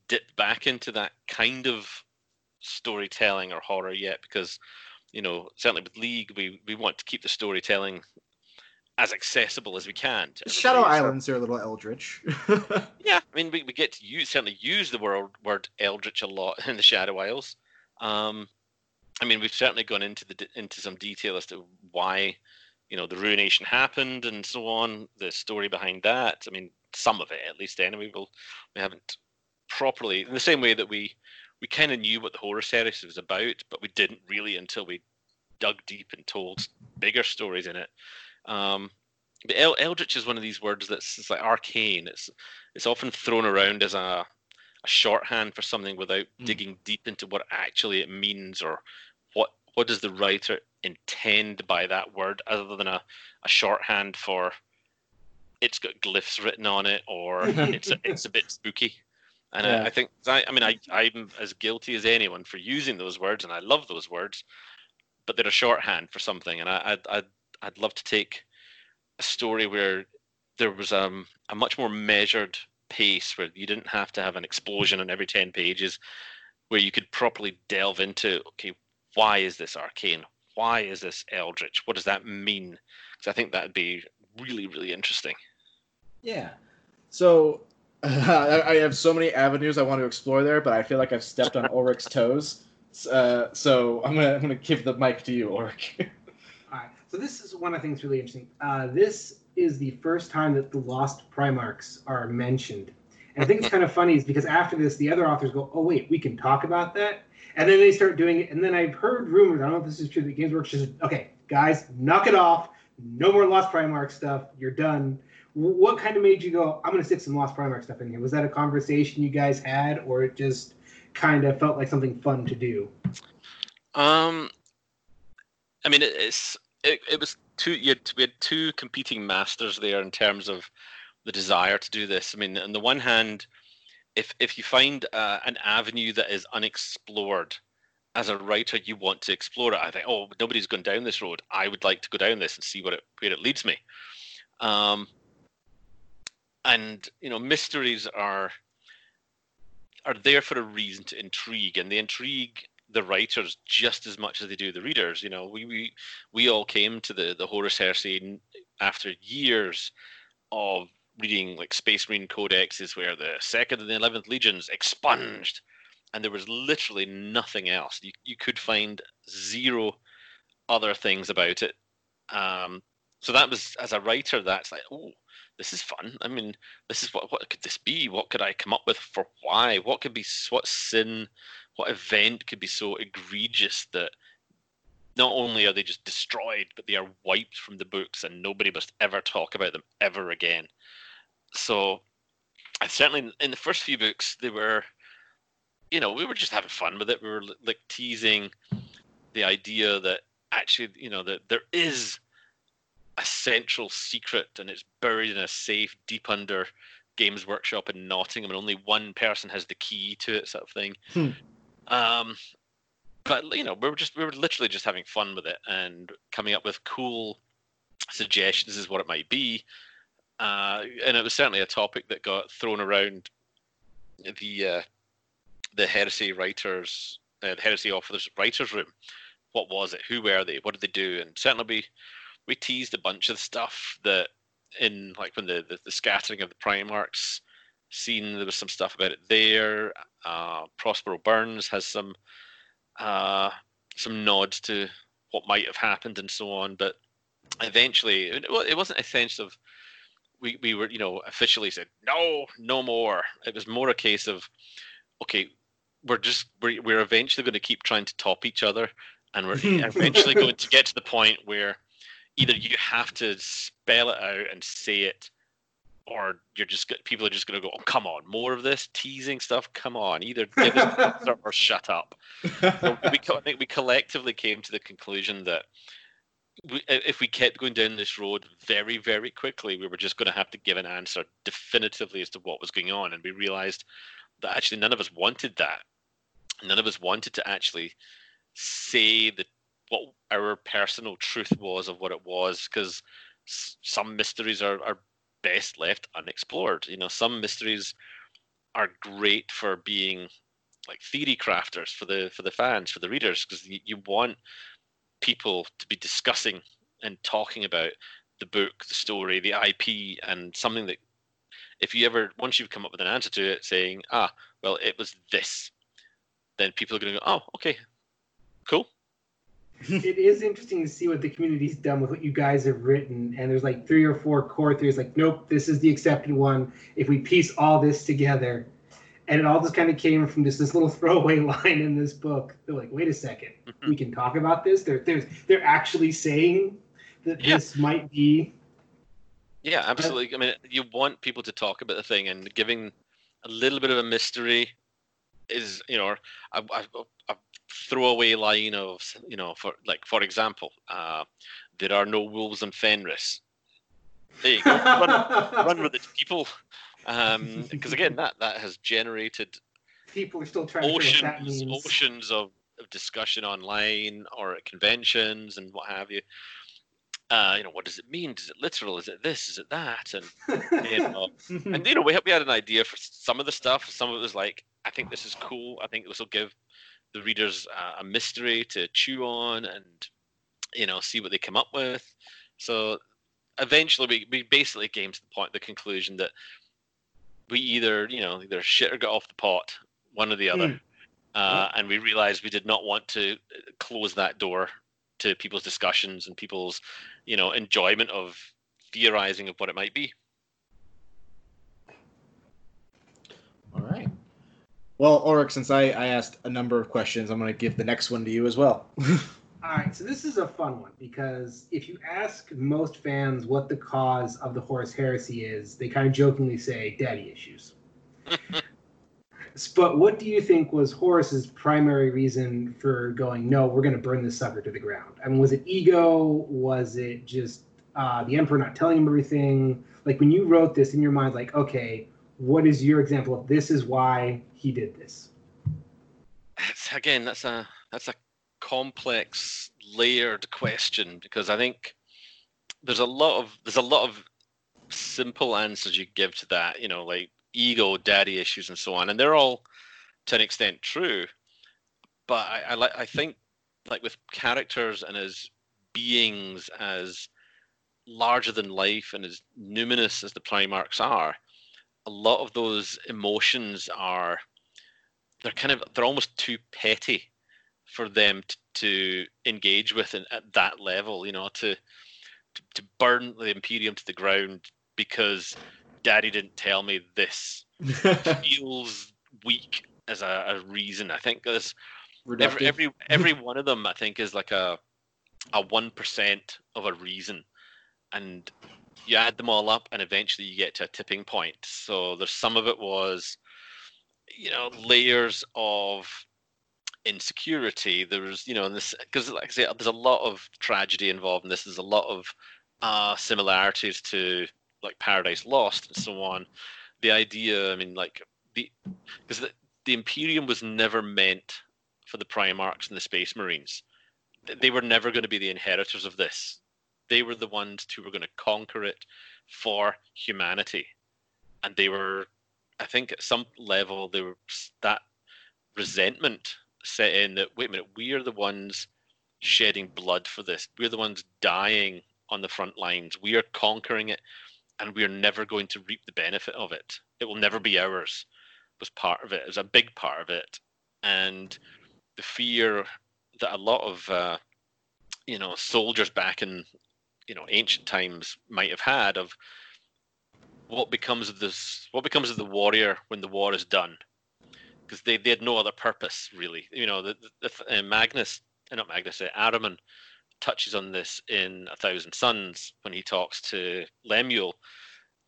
dip back into that kind of storytelling or horror yet, because, you know, certainly with League, we, we want to keep the storytelling as accessible as we can. Shadow Islands are a little eldritch. Yeah, I mean, we, we get to use, certainly use the word, word eldritch a lot in the Shadow Isles. Um, I mean, we've certainly gone into the into some detail as to why, you know, the ruination happened and so on, the story behind that. I mean, some of it, at least anyway, we'll, we haven't properly, in the same way that we, we kind of knew what the Horus Heresy was about, but we didn't really until we dug deep and told bigger stories in it. Um, but El- eldritch is one of these words that's it's like arcane. It's it's often thrown around as a, a shorthand for something without mm. digging deep into what actually it means, or what what does the writer intend by that word, other than a, a shorthand for it's got glyphs written on it, or it's a, it's a bit spooky. And yeah. I, I think I, I mean I I'm as guilty as anyone for using those words, and I love those words, but they're a shorthand for something, and I I. I I'd love to take a story where there was um, a much more measured pace, where you didn't have to have an explosion on every ten pages, where you could properly delve into, okay, why is this arcane? Why is this eldritch? What does that mean? Because I think that'd be really, really interesting. Yeah. So uh, I have so many avenues I want to explore there, but I feel like I've stepped on Ulrich's toes. Uh, so I'm gonna I'm gonna give the mic to you, Ulrich. So this is one I think is really interesting. Uh, this is the first time that the lost primarchs are mentioned. And I think it's kind of funny is because after this, the other authors go, oh, wait, we can talk about that? And then they start doing it. And then I've heard rumors, I don't know if this is true, that Games Workshop says, okay, guys, knock it off. No more lost primarch stuff. You're done. What kind of made you go, I'm going to stick some lost primarch stuff in here? Was that a conversation you guys had, or it just kind of felt like something fun to do? Um, I mean, it's... It, it was two. You had, we had two competing masters there in terms of the desire to do this. I mean, on the one hand, if if you find uh, an avenue that is unexplored, as a writer, you want to explore it. I think, oh, nobody's gone down this road. I would like to go down this and see what it where it leads me. Um, and you know, mysteries are are there for a reason, to intrigue, and the intrigue the writers just as much as they do the readers. You know, we we, we all came to the, the Horus Heresy after years of reading like Space Marine codexes where the second and the eleventh legions expunged, and there was literally nothing else. You you could find zero other things about it. Um, so that was, as a writer, that's like, oh, this is fun. I mean, this is what what could this be? What could I come up with for why? What could be what sin? What event could be so egregious that not only are they just destroyed, but they are wiped from the books and nobody must ever talk about them ever again? So I certainly, in the first few books, they were, you know, we were just having fun with it. We were like teasing the idea that actually, you know, that there is a central secret and it's buried in a safe deep under Games Workshop in Nottingham, and only one person has the key to it, sort of thing. Hmm. Um, but you know, we were just we were literally just having fun with it and coming up with cool suggestions as what it might be. Uh, and it was certainly a topic that got thrown around the uh, the Heresy writers, uh, the Heresy authors writers room. What was it? Who were they? What did they do? And certainly we we teased a bunch of stuff that in like when the, the, the scattering of the Primarchs scene. There was some stuff about it there. Uh, Prospero Burns has some uh, some nods to what might have happened and so on. But eventually, it, it wasn't a sense of we we were you know officially said no, no more. It was more a case of okay, we're just we're, we're eventually going to keep trying to top each other, and we're eventually going to get to the point where either you have to spell it out and say it, or you're just people are just going to go, oh, come on, more of this teasing stuff. Come on, either give us an answer or shut up. So we, I think we collectively came to the conclusion that we, if we kept going down this road very, very quickly, we were just going to have to give an answer definitively as to what was going on. And we realized that actually none of us wanted that. None of us wanted to actually say the what our personal truth was of what it was, because some mysteries are, are best left unexplored. You know, some mysteries are great for being like theory crafters for the for the fans, for the readers, because you, you want people to be discussing and talking about the book, the story, the I P, and something that if you ever, once you've come up with an answer to it saying, ah, well, it was this, then people are going to go, oh, okay, cool. It is interesting to see what the community's done with what you guys have written, and there's like three or four core theories. Like, nope, this is the accepted one. If we piece all this together, and it all just kind of came from just this little throwaway line in this book. They're like, wait a second, mm-hmm. we can talk about this. They're there's they're actually saying that yeah. this might be. Yeah, absolutely. I mean, you want people to talk about the thing, and giving a little bit of a mystery is, you know, I. I, I throwaway line of, you know, for like, for example, uh, there are no wolves in Fenris. There you go. Run, run with it, people. Um, because again, that, that has generated people are still trying oceans, to figure out what that means. Oceans of, of discussion online or at conventions and what have you. Uh, you know, what does it mean? Is it literal? Is it this? Is it that? And, you know, and, you know, we, we had an idea for some of the stuff. Some of it was like, I think this is cool. I think this will give the readers uh, a mystery to chew on and, you know, see what they come up with. So eventually we, we basically came to the point, the conclusion that we either, you know, either shit or got off the pot, one or the other. Mm. Uh, mm. And we realized we did not want to close that door to people's discussions and people's, you know, enjoyment of theorizing of what it might be. All right. Well, Ulrich, since I, I asked a number of questions, I'm going to give the next one to you as well. All right, so this is a fun one, because if you ask most fans what the cause of the Horus Heresy is, they kind of jokingly say daddy issues. But what do you think was Horus's primary reason for going, no, we're going to burn this sucker to the ground? I mean, was it ego? Was it just uh, the Emperor not telling him everything? Like, when you wrote this in your mind, like, okay, what is your example of this is why he did this? It's, again, that's a that's a complex, layered question, because I think there's a lot of there's a lot of simple answers you give to that, you know, like ego, daddy issues, and so on, and they're all to an extent true. But I I, I think, like with characters and as beings as larger than life and as numinous as the Primarchs are, a lot of those emotions are, they're kind of, they're almost too petty for them to, to engage with and at that level, you know, to, to to burn the Imperium to the ground because daddy didn't tell me this. Feels weak as a, a reason. I think there's every, every, every one of them, I think, is like a, a one percent of a reason. And you add them all up and eventually you get to a tipping point. So there's some of it was, you know, layers of insecurity. There was, you know, in this, because like I say, there's a lot of tragedy involved in this. There's a lot of uh, similarities to like Paradise Lost and so on. The idea, I mean, like the, because the, the Imperium was never meant for the Primarchs and the Space Marines. They were never going to be the inheritors of this. They were the ones who were going to conquer it for humanity. And they were, I think at some level, they were, that resentment set in that, wait a minute, we are the ones shedding blood for this. We're the ones dying on the front lines. We are conquering it and we're never going to reap the benefit of it. It will never be ours. Was part of it. It was a big part of it, and the fear that a lot of uh, you know soldiers back in you know ancient times might have had of what becomes of this, what becomes of the warrior when the war is done, because they, they had no other purpose really. You know, the, the, the uh, Magnus, uh, not Magnus, uh, Ahriman touches on this in A Thousand Sons when he talks to Lemuel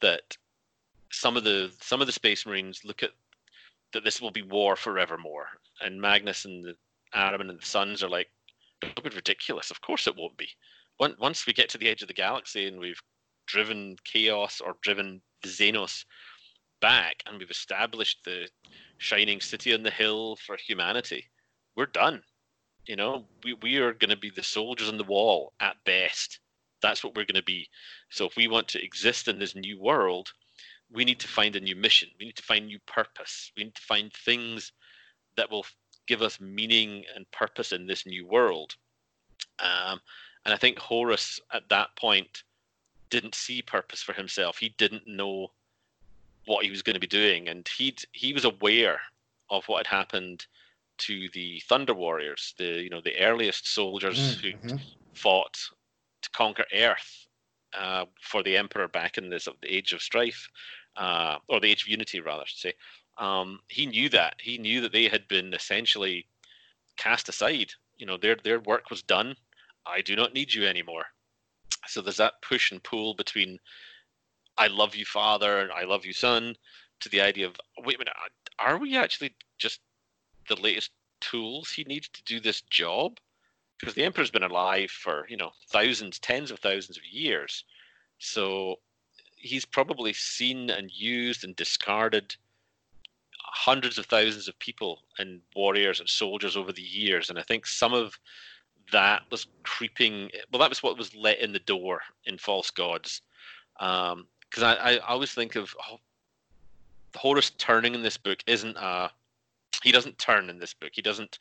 that some of the some of the Space Marines look at that this will be war forevermore, and Magnus and the Ahriman and the Sons are like, "Don't be ridiculous. Of course it won't be. Once we get to the edge of the galaxy and we've driven chaos or driven Xenos back, and we've established the shining city on the hill for humanity, we're done. You know, we we are going to be the soldiers on the wall at best. That's what we're going to be. So if we want to exist in this new world, we need to find a new mission. We need to find new purpose. We need to find things that will give us meaning and purpose in this new world." Um, and I think Horus at that point didn't see purpose for himself. He didn't know what he was going to be doing. And he'd, he was aware of what had happened to the Thunder Warriors, the, you know, the earliest soldiers mm-hmm. who fought to conquer Earth uh, for the Emperor back in this, of the Age of Strife. Uh, or the Age of Unity, rather, I should say. Um, he knew that. He knew that they had been essentially cast aside. You know, their their work was done. I do not need you anymore. So there's that push and pull between I love you, father, and I love you, son, to the idea of, wait a minute, are we actually just the latest tools he needs to do this job? Because the Emperor's been alive for, you know, thousands, tens of thousands of years. So he's probably seen and used and discarded hundreds of thousands of people and warriors and soldiers over the years. And I think some of that was creeping. Well, that was what was let in the door in False Gods. Um, cause I, I always think of oh, Horus turning in this book. Isn't a, he doesn't turn in this book. He doesn't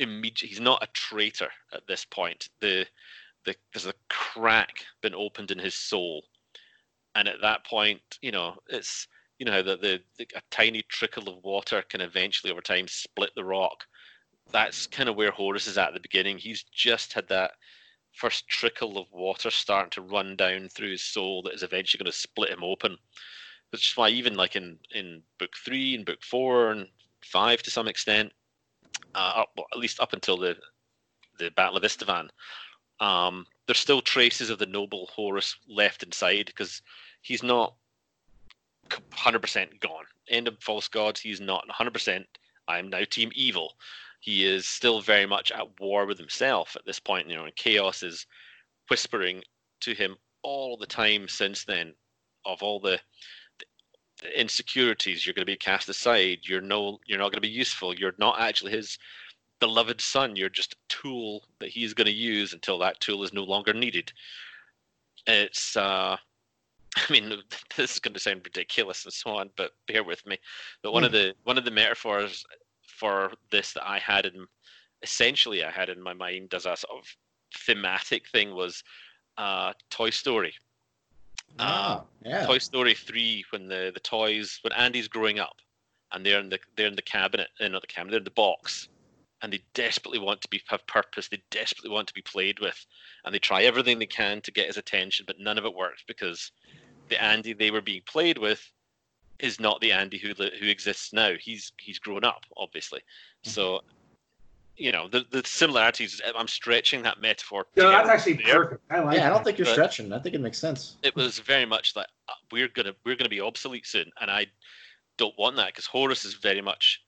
immediately, he's not a traitor at this point. The, the, there's a crack been opened in his soul. And at that point, you know, it's, you know, that the, the a tiny trickle of water can eventually over time split the rock. That's kind of where Horus is at, at the beginning. He's just had that first trickle of water starting to run down through his soul that is eventually going to split him open. Which is why even like in, in book three and book four and five to some extent, uh, up, well, at least up until the the Battle of Istvan, um, there's still traces of the noble Horus left inside because he's not one hundred percent gone. End of False Gods, he's not one hundred percent. I am now Team Evil. He is still very much at war with himself at this point, you know, and chaos is whispering to him all the time since then of all the, the insecurities. You're going to be cast aside. You're no, you're not going to be useful. You're not actually his beloved son. You're just a tool that he's going to use until that tool is no longer needed. It's, uh, I mean, this is going to sound ridiculous and so on, but bear with me. But one mm. of the one of the metaphors for this that I had in, essentially I had in my mind as a sort of thematic thing was uh, Toy Story. Oh, uh, yeah. Toy Story three, when the, the toys, when Andy's growing up, and they're in the they're in the cabinet, uh, not the cabinet, they're in the box. And they desperately want to be have purpose. They desperately want to be played with, and they try everything they can to get his attention, but none of it works because the Andy they were being played with is not the Andy who who exists now. He's he's grown up, obviously. So, you know, the the similarities. I'm stretching that metaphor. No, that's actually there. Perfect. I like. Yeah, it. I don't think you're but stretching. I think it makes sense. It was very much like we're gonna we're gonna be obsolete soon, and I don't want that because Horus is very much.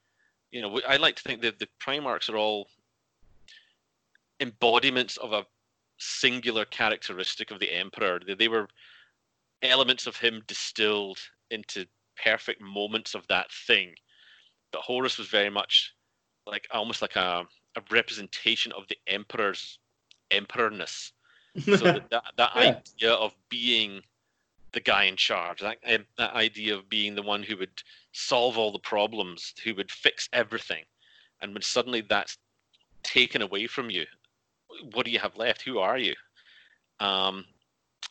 You know, I like to think that the Primarchs are all embodiments of a singular characteristic of the Emperor. They were elements of him distilled into perfect moments of that thing. But Horus was very much like almost like a, a representation of the Emperor's emperorness. So that, that, that yeah. idea of being the guy in charge, that, that idea of being the one who would solve all the problems, who would fix everything. And when suddenly that's taken away from you, what do you have left? Who are you? Um,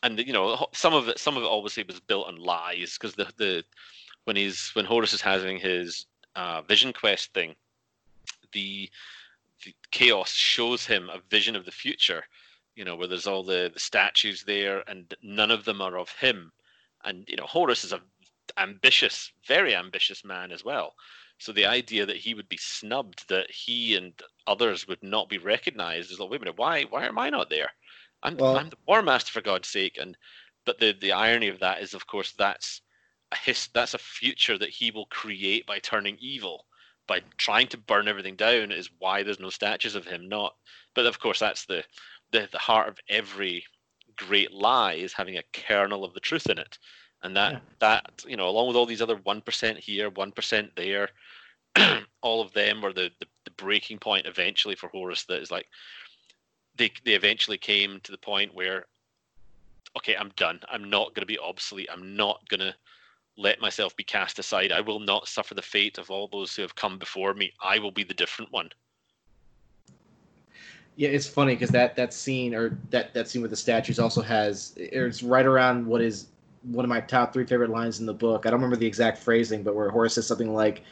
and you know, some of it, some of it obviously was built on lies, because the the when he's when Horus is having his uh, vision quest thing, the, the chaos shows him a vision of the future, you know, where there's all the, the statues there, and none of them are of him. And you know, Horus is a ambitious, very ambitious man as well. So the idea that he would be snubbed, that he and others would not be recognized, is like, wait a minute, why why am I not there? I'm, well, I'm the War Master, for God's sake. And but the, the irony of that is, of course, that's a his, that's a future that he will create by turning evil, by trying to burn everything down, is why there's no statues of him. Not, but of course, that's the the, the heart of every great lie, is having a kernel of the truth in it. And that, yeah. that, you know, along with all these other one percent here, one percent there, all of them were the, the, the breaking point eventually for Horus, that is like, they they eventually came to the point where, okay, I'm done. I'm not going to be obsolete. I'm not going to let myself be cast aside. I will not suffer the fate of all those who have come before me. I will be the different one. Yeah, it's funny because that, that scene, or that, that scene with the statues also has, it's right around what is one of my top three favorite lines in the book. I don't remember the exact phrasing, but where Horus says something like,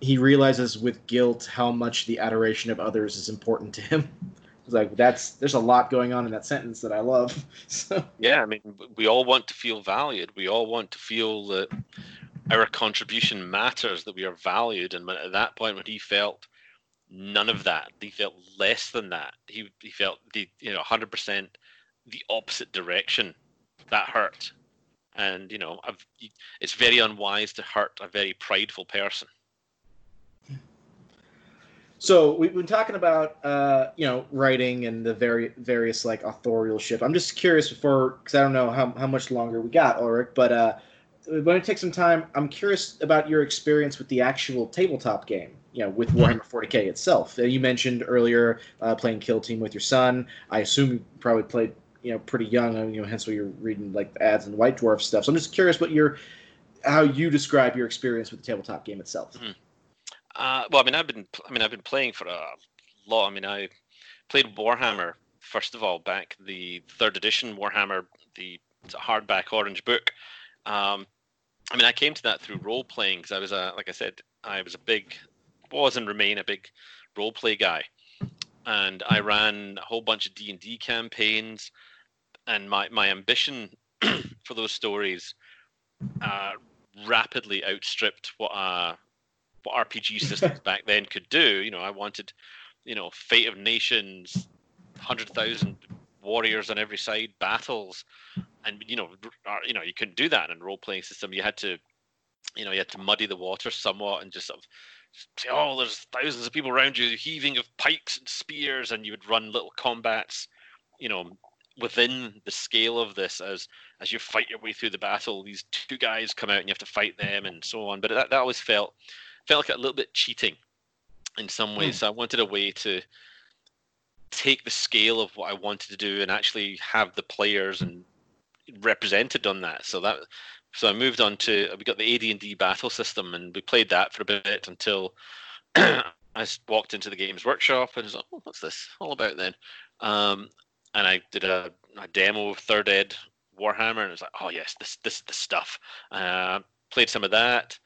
he realizes with guilt how much the adoration of others is important to him. It's like, that's, there's a lot going on in that sentence that I love. So yeah, I mean, we all want to feel valued. We all want to feel that our contribution matters, that we are valued. And at that point, when he felt none of that, he felt less than that. He he felt the, you know, one hundred percent the opposite direction. That hurt. And, you know, I've, it's very unwise to hurt a very prideful person. So we've been talking about, uh, you know, writing and the very various, like, authorialship. I'm just curious before, because I don't know how, how much longer we got, Ulrich, but uh, we're going to take some time. I'm curious about your experience with the actual tabletop game, you know, with Warhammer forty K itself. You mentioned earlier uh, playing Kill Team with your son. I assume you probably played, you know, pretty young, you know, hence why you're reading like the ads and White Dwarf stuff. So I'm just curious what your, how you describe your experience with the tabletop game itself. Mm-hmm. Uh, well, I mean, I've been, I mean, I've been playing for a lot. I mean, I played Warhammer first of all, back the third edition Warhammer, the hardback orange book. Um, I mean, I came to that through role playing because I was a, like I said, I was a big, was and remain a big role play guy, and I ran a whole bunch of D and D campaigns. And my, my ambition for those stories uh, rapidly outstripped what uh, what R P G systems back then could do. You know, I wanted, you know, Fate of Nations, one hundred thousand warriors on every side, battles, and you know, you know, you couldn't do that in a role-playing system. You had to, you know, you had to muddy the water somewhat and just sort of say, oh, there's thousands of people around you, heaving of pikes and spears, and you would run little combats, you know, within the scale of this, as as you fight your way through the battle, these two guys come out and you have to fight them and so on. But that, that always felt felt like a little bit cheating in some ways. Mm. So I wanted a way to take the scale of what I wanted to do and actually have the players and represented on that. So that so I moved on to, we got the A D and D battle system, and we played that for a bit until I walked into the Games Workshop and was like, oh, what's this all about then? Um, And I did a, a demo of third ed Warhammer, and it was like, oh yes, this this is the stuff. Uh, played some of that,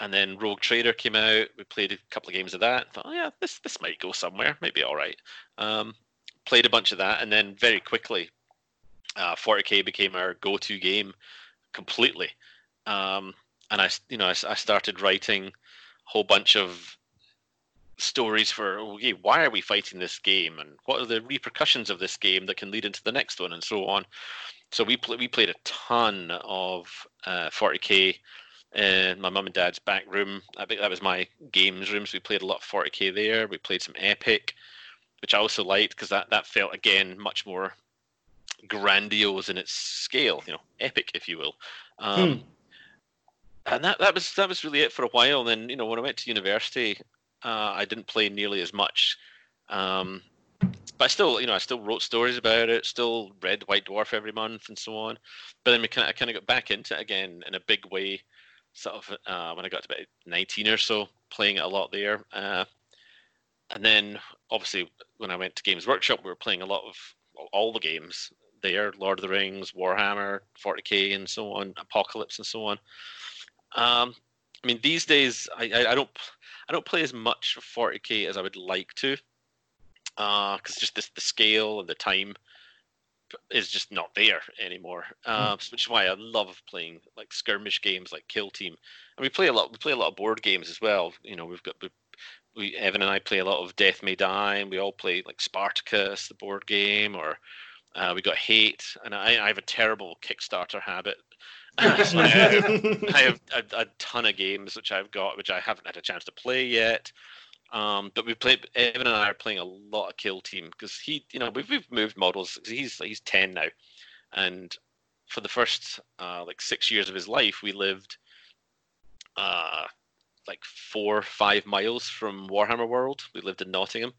and then Rogue Trader came out. We played a couple of games of that. And thought, oh yeah, this this might go somewhere, maybe all right. Um, played a bunch of that, and then very quickly, uh, forty K became our go-to game completely. Um, and I, you know, I, I started writing a whole bunch of stories for, okay, why are we fighting this game, and what are the repercussions of this game that can lead into the next one, and so on. So we pl- we played a ton of uh, forty K in my mum and dad's back room. I think that was my games room, so we played a lot of forty K there. We played some Epic, which I also liked because that, that felt, again, much more grandiose in its scale, you know, epic, if you will. Um, hmm. And that, that was that was really it for a while. And then, you know, when I went to university, Uh, I didn't play nearly as much, um, but I still, you know, I still wrote stories about it. Still read White Dwarf every month and so on. But then we kind of, I kind of got back into it again in a big way, sort of uh, when I got to about nineteen or so, playing it a lot there. Uh, and then, obviously, when I went to Games Workshop, we were playing a lot of well, all the games there, Lord of the Rings, Warhammer, forty K and so on, Apocalypse and so on. Um, I mean, these days, I, I, I don't I don't play as much forty K as I would like to, because uh, just this, the scale and the time is just not there anymore, uh, which is why I love playing like skirmish games like Kill Team. And we play a lot. We play a lot of board games as well. You know, we've got we, we Evan and I play a lot of Death May Die, and we all play like Spartacus, the board game, or uh, we got Hate. And I, I have a terrible Kickstarter habit. So I have, I have a, a ton of games which I've got, which I haven't had a chance to play yet. Um, but we played. Evan and I are playing a lot of Kill Team because he, you know, we've we've moved models. He's he's ten now, and for the first uh, like six years of his life, we lived uh, like four five miles from Warhammer World. We lived in Nottingham.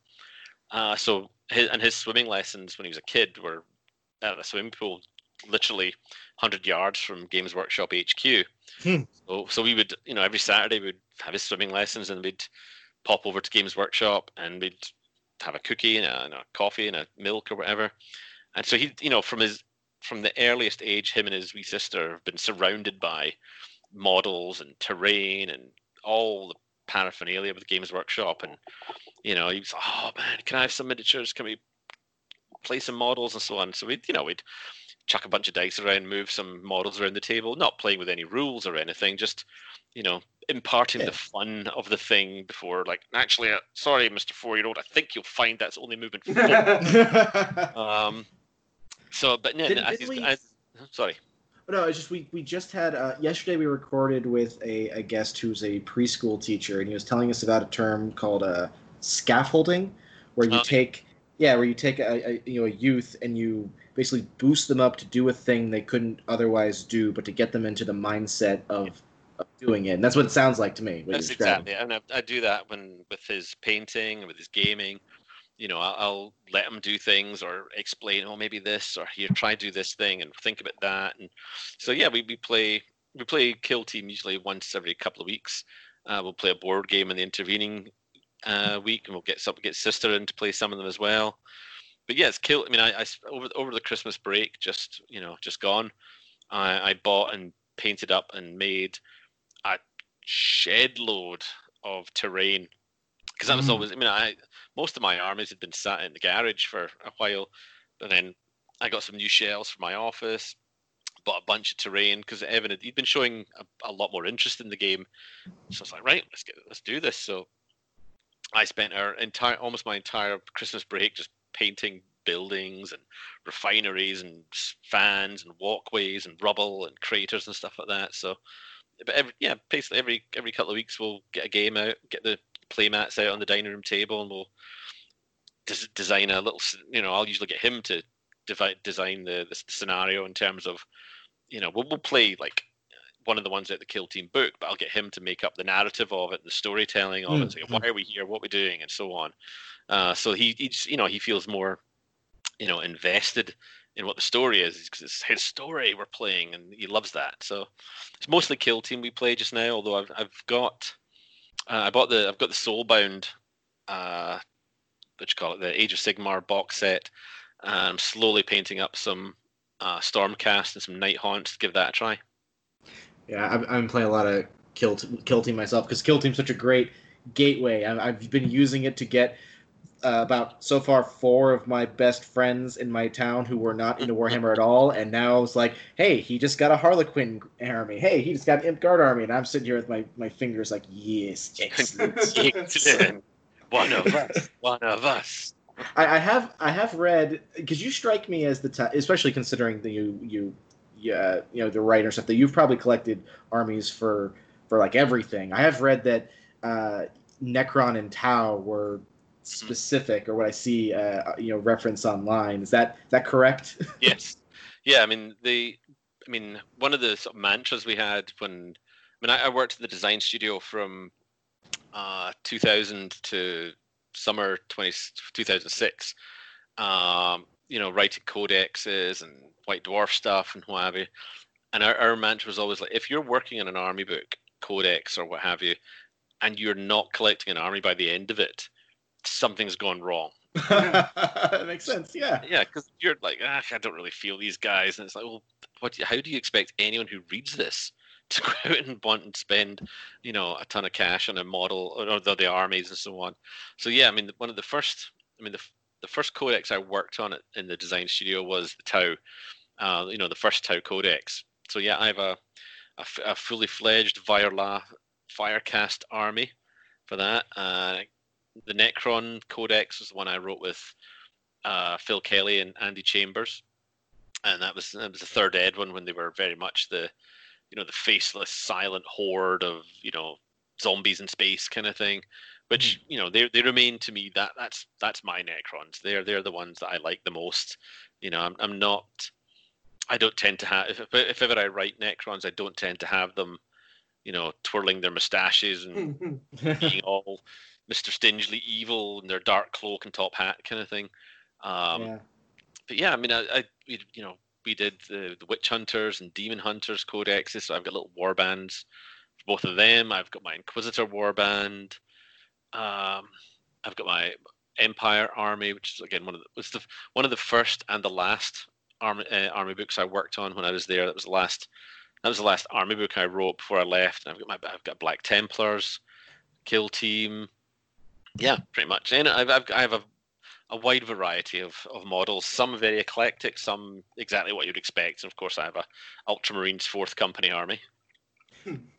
Uh, so his and his swimming lessons when he was a kid were at a swimming pool literally one hundred yards from Games Workshop H Q. Hmm. So so we would, you know, every Saturday we'd have his swimming lessons and we'd pop over to Games Workshop and we'd have a cookie and a, and a coffee and a milk or whatever. And so he, you know, from his from the earliest age, him and his wee sister have been surrounded by models and terrain and all the paraphernalia with Games Workshop. And, you know, he was, oh man, can I have some miniatures? Can we play some models and so on? So we'd, you know, we'd chuck a bunch of dice around, move some models around the table, not playing with any rules or anything, just, you know, imparting yeah. the fun of the thing before, like, actually, uh, sorry, Mister Four-Year-Old, I think you'll find that's only movement four. um, so, but yeah, did, I, did we, I, sorry. No, it's just, we, we just had, uh, yesterday we recorded with a, a guest who's a preschool teacher, and he was telling us about a term called uh, scaffolding, where you uh, take, yeah, where you take a, a you know, a youth and you basically boost them up to do a thing they couldn't otherwise do, but to get them into the mindset of, yeah. of doing it. And that's what it sounds like to me. That's exactly it. And I, I do that when with his painting and with his gaming. You know, I'll, I'll let him do things or explain, oh, maybe this, or here, try to do this thing and think about that. And so, yeah, we, we play we play Kill Team usually once every couple of weeks. Uh, we'll play a board game in the intervening uh, week, and we'll get some, get sister in to play some of them as well. But yeah, it's Kill. I mean, I, I over over the Christmas break, just you know, just gone. I, I bought and painted up and made a shed load of terrain because that was always. I mean, I most of my armies had been sat in the garage for a while, and then I got some new shells for my office. Bought a bunch of terrain because Evan had, he'd been showing a, a lot more interest in the game, so I was like, right, let's get let's do this. So I spent our entire almost my entire Christmas break just painting buildings and refineries and fans and walkways and rubble and craters and stuff like that. So, but every, yeah, basically every every couple of weeks we'll get a game out, get the play mats out on the dining room table, and we'll des- design a little. You know, I'll usually get him to devi- design the, the scenario in terms of, you know, we'll we'll play like one of the ones out the Kill Team book, but I'll get him to make up the narrative of it, and the storytelling of mm-hmm. it, like, why are we here, what we're doing, and so on. Uh, so he, he just, you know, he feels more, you know, invested in what the story is because it's his story we're playing, and he loves that. So it's mostly Kill Team we play just now. Although I've I've got, uh, I bought the I've got the Soulbound, uh, what you call it, the Age of Sigmar box set. And I'm slowly painting up some uh, Stormcast and some Night Haunts to give that a try. Yeah, I've I'm playing a lot of Kill T- Kill Team myself because Kill Team's such a great gateway. I've, I've been using it to get. Uh, about so far four of my best friends in my town who were not into Warhammer at all, and now it's like, hey, he just got a Harlequin army. Hey, he just got an Imp Guard army, and I'm sitting here with my, my fingers like, yes, excellent, excellent. One of us, one of us. I, I have I have read because you strike me as the type, especially considering the you you yeah you know the writer stuff that you've probably collected armies for for like everything. I have read that uh, Necron and Tau were specific, or what I see, uh, you know, reference online. Is that is that correct? Yes, yeah. I mean, the, I mean, one of the sort of mantras we had when, I mean, I, I worked at the design studio from uh, two thousand to summer two thousand six. Um, you know, writing codexes and White Dwarf stuff and what have you. And our, our mantra was always like, if you're working on an army book, codex or what have you, and you're not collecting an army by the end of it, something's gone wrong. That makes sense, yeah. Yeah, because you're like, ah, I don't really feel these guys. And it's like, well, what? How do you expect anyone who reads this to go out and want and spend, you know, a ton of cash on a model or the, the armies and so on? So, yeah, I mean, one of the first, I mean, the, the first codex I worked on it in the design studio was the Tau, uh, you know, the first Tau codex. So, yeah, I have a, a, a fully fledged Virla Firecast army for that. Uh, the Necron codex was the one I wrote with uh, Phil Kelly and Andy Chambers. And that was, that was the third ed one when they were very much the, you know, the faceless, silent horde of, you know, zombies in space kind of thing, which, you know, they they remain to me that that's, that's my Necrons. They're, they're the ones that I like the most. You know, I'm, I'm not, I don't tend to have, if, if ever I write Necrons, I don't tend to have them, you know, twirling their mustaches and being all Mister Stingily evil and their dark cloak and top hat kind of thing. Um, yeah. But yeah, I mean, I, I you know, we did the, the Witch Hunters and Demon Hunters codexes. So I've got little warbands for both of them. I've got my Inquisitor warband. Um, I've got my Empire Army, which is again one of the was the one of the first and the last army uh, army books I worked on when I was there. That was the last. That was the last army book I wrote before I left. And I've got my I've got Black Templars, Kill Team. Yeah, pretty much. And I've, I've I have a, a wide variety of, of models. Some very eclectic, some exactly what you'd expect. And of course, I have a Ultramarines Fourth Company army.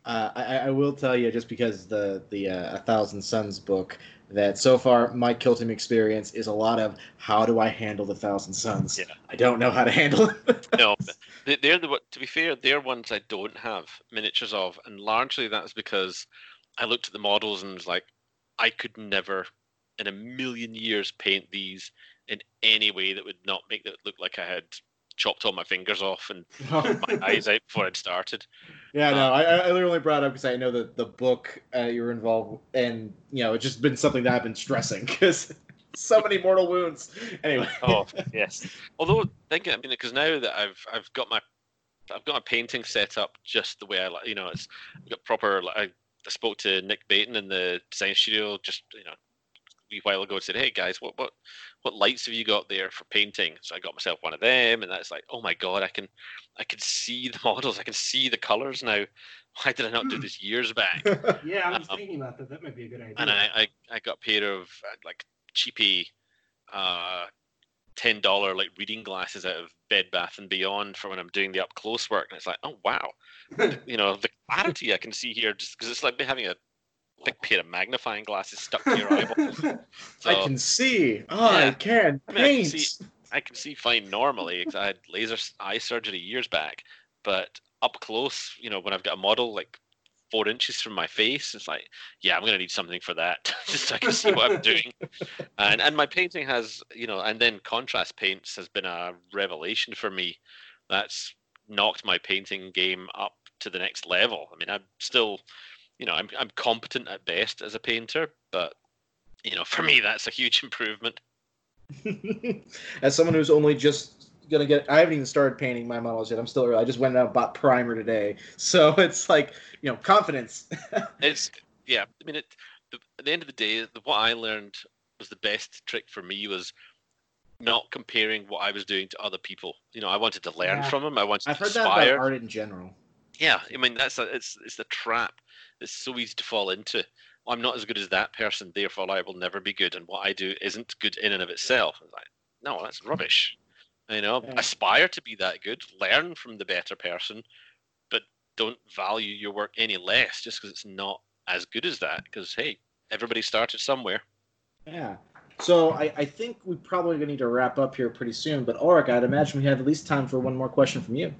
Uh, I, I will tell you, just because the the uh, A Thousand Sons book, that so far my Kill Team experience is a lot of how do I handle the Thousand Sons? Yeah. I don't know how to handle it. No, they're the to be fair, they're ones I don't have miniatures of, and largely that's because I looked at the models and was like, I could never, in a million years, paint these in any way that would not make it look like I had chopped all my fingers off and my eyes out before I'd started. Yeah, um, no, I, I literally brought it up because I know that the book uh, you were involved in, you know, it's just been something that I've been stressing because so many mortal wounds. Anyway. Oh, yes. Although, thinking, I mean, because now that I've I've got my I've got my painting set up just the way I like, you know, it's I've got proper like. I, I spoke to Nick Baton in the design studio just, you know, a wee while ago and said, hey guys, what, what, what lights have you got there for painting? So I got myself one of them, and that's like, oh my God, I can, I can see the models. I can see the colors now. Why did I not do this years back? Yeah. I was um, thinking about that. That might be a good idea. And I, I, I got a pair of like cheapy, uh, ten dollars like reading glasses out of Bed Bath and Beyond for when I'm doing the up close work, and it's like, oh wow, you know, the clarity I can see here, just because it's like having a big pair of magnifying glasses stuck to your eyeball. So, I can see. Oh, yeah. I can paint. I mean, I can see, I can see fine normally because I had laser eye surgery years back, but up close, you know, when I've got a model like four inches from my face, it's like, yeah, I'm gonna need something for that just so I can see what I'm doing. And and my painting has, you know, and then contrast paints has been a revelation for me. That's knocked my painting game up to the next level. I mean, I'm still, you know, I'm I'm competent at best as a painter, but you know, for me, that's a huge improvement. As someone who's only just gonna get, I haven't even started painting my models yet. I'm still early. I just went out and bought primer today, so it's like, you know, confidence. It's yeah. I mean, it, the, at the end of the day, the, what I learned was the best trick for me was not comparing what I was doing to other people. You know, I wanted to learn yeah. from them. I wanted I've to inspire. I've heard that about art in general. Yeah, I mean, that's a, it's it's the trap that's so easy to fall into. Well, I'm not as good as that person, therefore I will never be good, and what I do isn't good in and of itself. It's like, no, that's rubbish. You know, yeah. Aspire to be that good, learn from the better person, but don't value your work any less just because it's not as good as that. Because, hey, everybody started somewhere. Yeah. So I, I think we probably going to need to wrap up here pretty soon. But, Ulrich, I'd imagine we have at least time for one more question from you.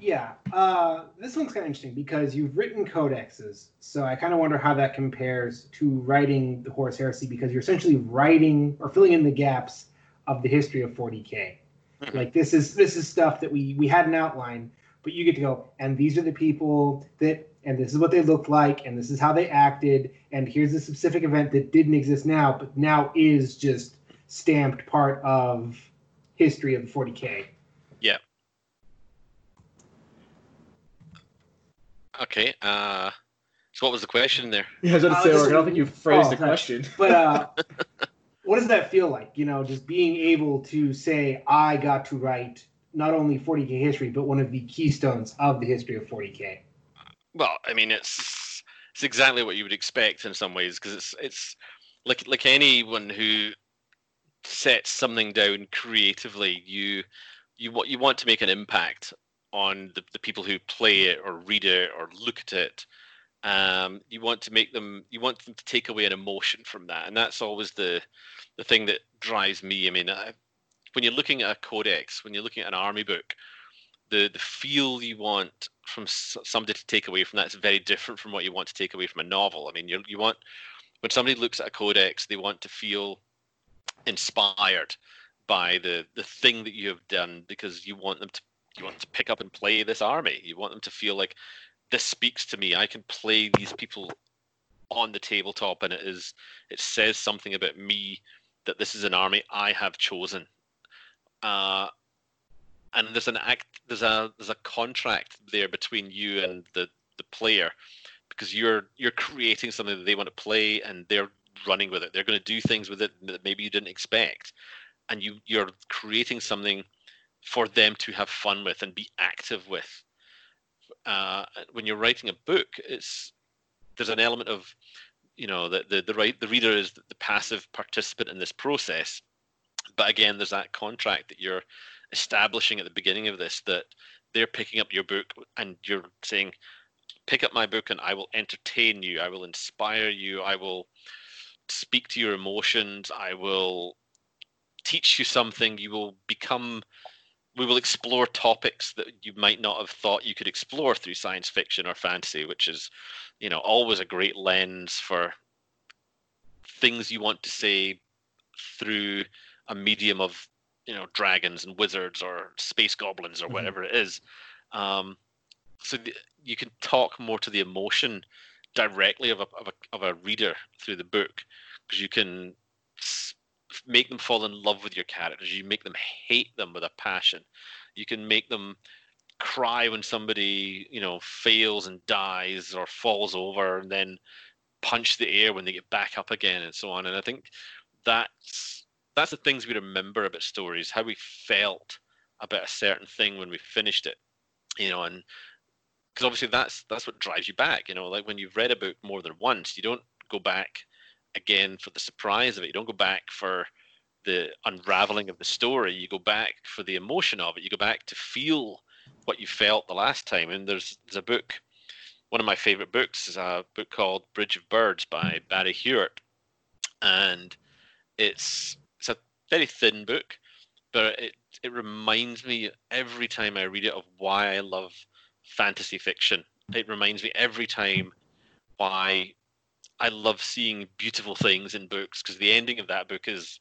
Yeah. Uh, this one's kind of interesting because you've written codexes. So I kind of wonder how that compares to writing the Horus Heresy, because you're essentially writing or filling in the gaps of the history of forty K. Like, this is this is stuff that we, we had an outline, but you get to go, and these are the people that, and this is what they looked like, and this is how they acted, and here's a specific event that didn't exist now, but now is just stamped part of history of the forty K. Yeah. Okay, uh, so what was the question there? Yeah, I was going to say, I don't think you phrased oh, the question. But, uh... what does that feel like? You know, just being able to say, I got to write not only forty K history, but one of the keystones of the history of forty K. Well, I mean, it's it's exactly what you would expect in some ways, because it's it's like like anyone who sets something down creatively, you you what you want to make an impact on the, the people who play it or read it or look at it. Um, you want to make them, you want them to take away an emotion from that, and that's always the the thing that drives me. I mean, I, when you're looking at a codex, when you're looking at an army book, the the feel you want from somebody to take away from that is very different from what you want to take away from a novel. I mean, you you want, when somebody looks at a codex, they want to feel inspired by the the thing that you have done, because you want them to you want to pick up and play this army. You want them to feel like, this speaks to me. I can play these people on the tabletop, and it is it says something about me that this is an army I have chosen. Uh, and there's an act, there's a there's a contract there between you and the, the player, because you're you're creating something that they want to play, and they're running with it. They're going to do things with it that maybe you didn't expect, and you you're creating something for them to have fun with and be active with. Uh, when you're writing a book, it's there's an element of, you know, that the the right the reader is the passive participant in this process, but again, there's that contract that you're establishing at the beginning of this, that they're picking up your book and you're saying, pick up my book and I will entertain you, I will inspire you, I will speak to your emotions, I will teach you something, you will become. We will explore topics that you might not have thought you could explore through science fiction or fantasy, which is, you know, always a great lens for things you want to say through a medium of, you know, dragons and wizards or space goblins or whatever mm-hmm. it is. Um, so the, you can talk more to the emotion directly of a, of a, of a reader through the book, because you can make them fall in love with your characters. You make them hate them with a passion. You can make them cry when somebody, you know, fails and dies or falls over, and then punch the air when they get back up again, and so on. And I think that's that's the things we remember about stories, how we felt about a certain thing when we finished it, you know. And because obviously that's that's what drives you back, you know. Like when you've read a book more than once, you don't go back again for the surprise of it. You don't go back for the unraveling of the story. You go back for the emotion of it. You go back to feel what you felt the last time. And there's, there's a book, one of my favorite books is a book called Bridge of Birds by Barry Hewitt. And it's it's a very thin book, but it, it reminds me every time I read it of why I love fantasy fiction. It reminds me every time why I love seeing beautiful things in books, because the ending of that book is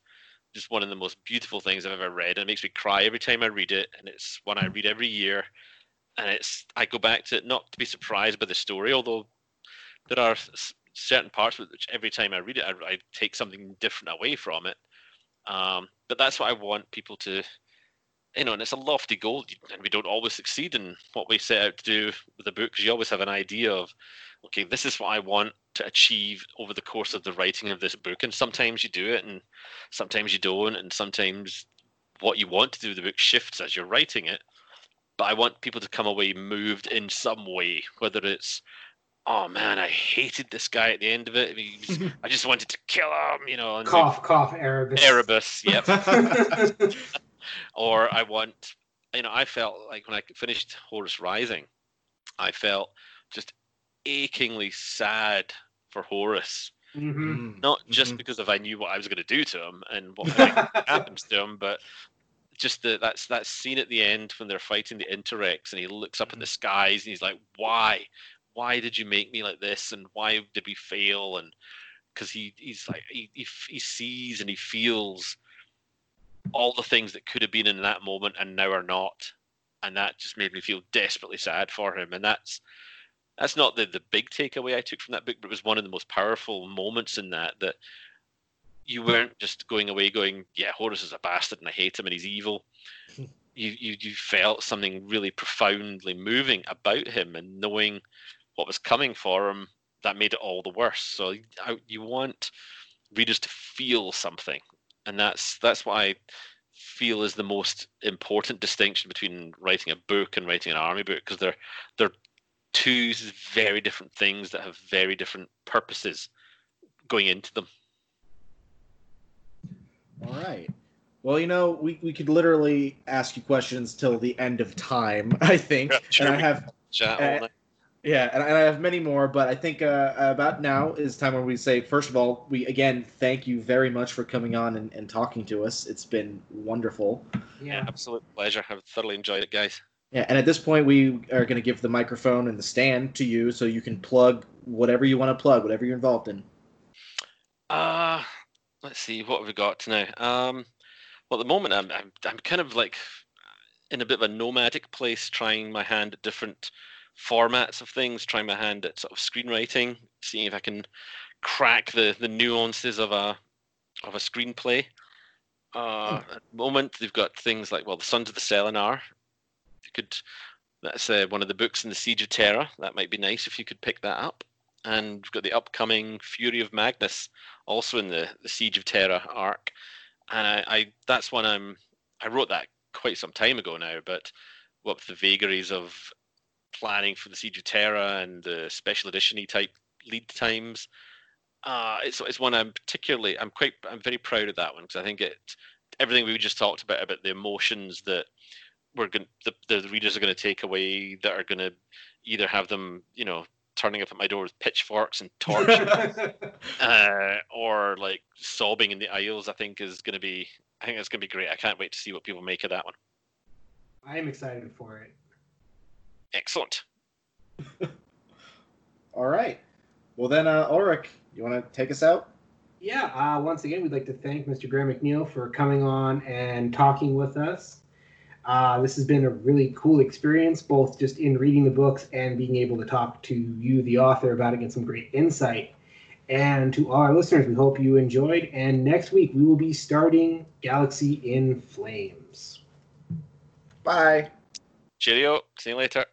just one of the most beautiful things I've ever read. And it makes me cry every time I read it. And it's one I read every year. And it's, I go back to it not to be surprised by the story, although there are certain parts which every time I read it, I, I take something different away from it. Um, but that's what I want people to, you know, and it's a lofty goal, and we don't always succeed in what we set out to do with a book, because you always have an idea of, okay, this is what I want to achieve over the course of the writing of this book. And sometimes you do it, and sometimes you don't, and sometimes what you want to do with the book shifts as you're writing it. But I want people to come away moved in some way, whether it's, oh man, I hated this guy at the end of it. I, mean, I just wanted to kill him, you know. And cough, like, cough, Erebus. Erebus, yep. Or I want, you know, I felt like when I finished Horus Rising, I felt just achingly sad for Horus. Mm-hmm. Not just mm-hmm. because of I knew what I was going to do to him and what happens to him, but just the, that's that scene at the end when they're fighting the Interrex, and he looks up mm-hmm. in the skies and he's like, why? Why did you make me like this? And why did we fail? And because he, he's like, he, he, he sees and he feels all the things that could have been in that moment and now are not. And that just made me feel desperately sad for him. And that's that's not the, the big takeaway I took from that book, but it was one of the most powerful moments in that, that you weren't just going away going, yeah, Horus is a bastard and I hate him and he's evil. you, you you felt something really profoundly moving about him, and knowing what was coming for him, that made it all the worse. So I, you want readers to feel something. And that's that's what I feel is the most important distinction between writing a book and writing an army book, because they're they're two very different things that have very different purposes going into them. All right. Well, you know, we, we could literally ask you questions till the end of time, I think. Yeah, sure, and I have uh, yeah, and I have many more, but I think uh, about now is time where we say, first of all, we again thank you very much for coming on and, and talking to us. It's been wonderful. Yeah, absolute pleasure. I've thoroughly enjoyed it, guys. Yeah, and at this point, we are going to give the microphone and the stand to you, so you can plug whatever you want to plug, whatever you're involved in. Uh, let's see, what have we got now? Um, well, at the moment, I'm, I'm I'm kind of like in a bit of a nomadic place, trying my hand at different formats of things, trying my hand at sort of screenwriting, seeing if I can crack the, the nuances of a of a screenplay. Uh, at the moment, they've got things like, well, The Sons of the Selenar. You could, that's uh, one of the books in the Siege of Terra. That might be nice if you could pick that up. And we've got the upcoming Fury of Magnus, also in the, the Siege of Terra arc. And I, I that's one I'm I wrote that quite some time ago now, but what with the vagaries of planning for the Siege of Terra and the special edition-y type lead times, uh, it's it's one I'm particularly I'm quite I'm very proud of that one, because I think it everything we just talked about about the emotions that we're going the, the readers are going to take away, that are going to either have them, you know, turning up at my door with pitchforks and torches, uh, or like sobbing in the aisles, I think is going to be I think that's going to be great. I can't wait to see what people make of that one. I am excited for it. Excellent. All right. Well, then, uh, Ulrich, you want to take us out? Yeah. Uh, once again, we'd like to thank Mister Graham McNeil for coming on and talking with us. Uh, this has been a really cool experience, both just in reading the books and being able to talk to you, the author, about it, get some great insight. And to all our listeners, we hope you enjoyed. And next week, we will be starting Galaxy in Flames. Bye. Cheerio. See you later.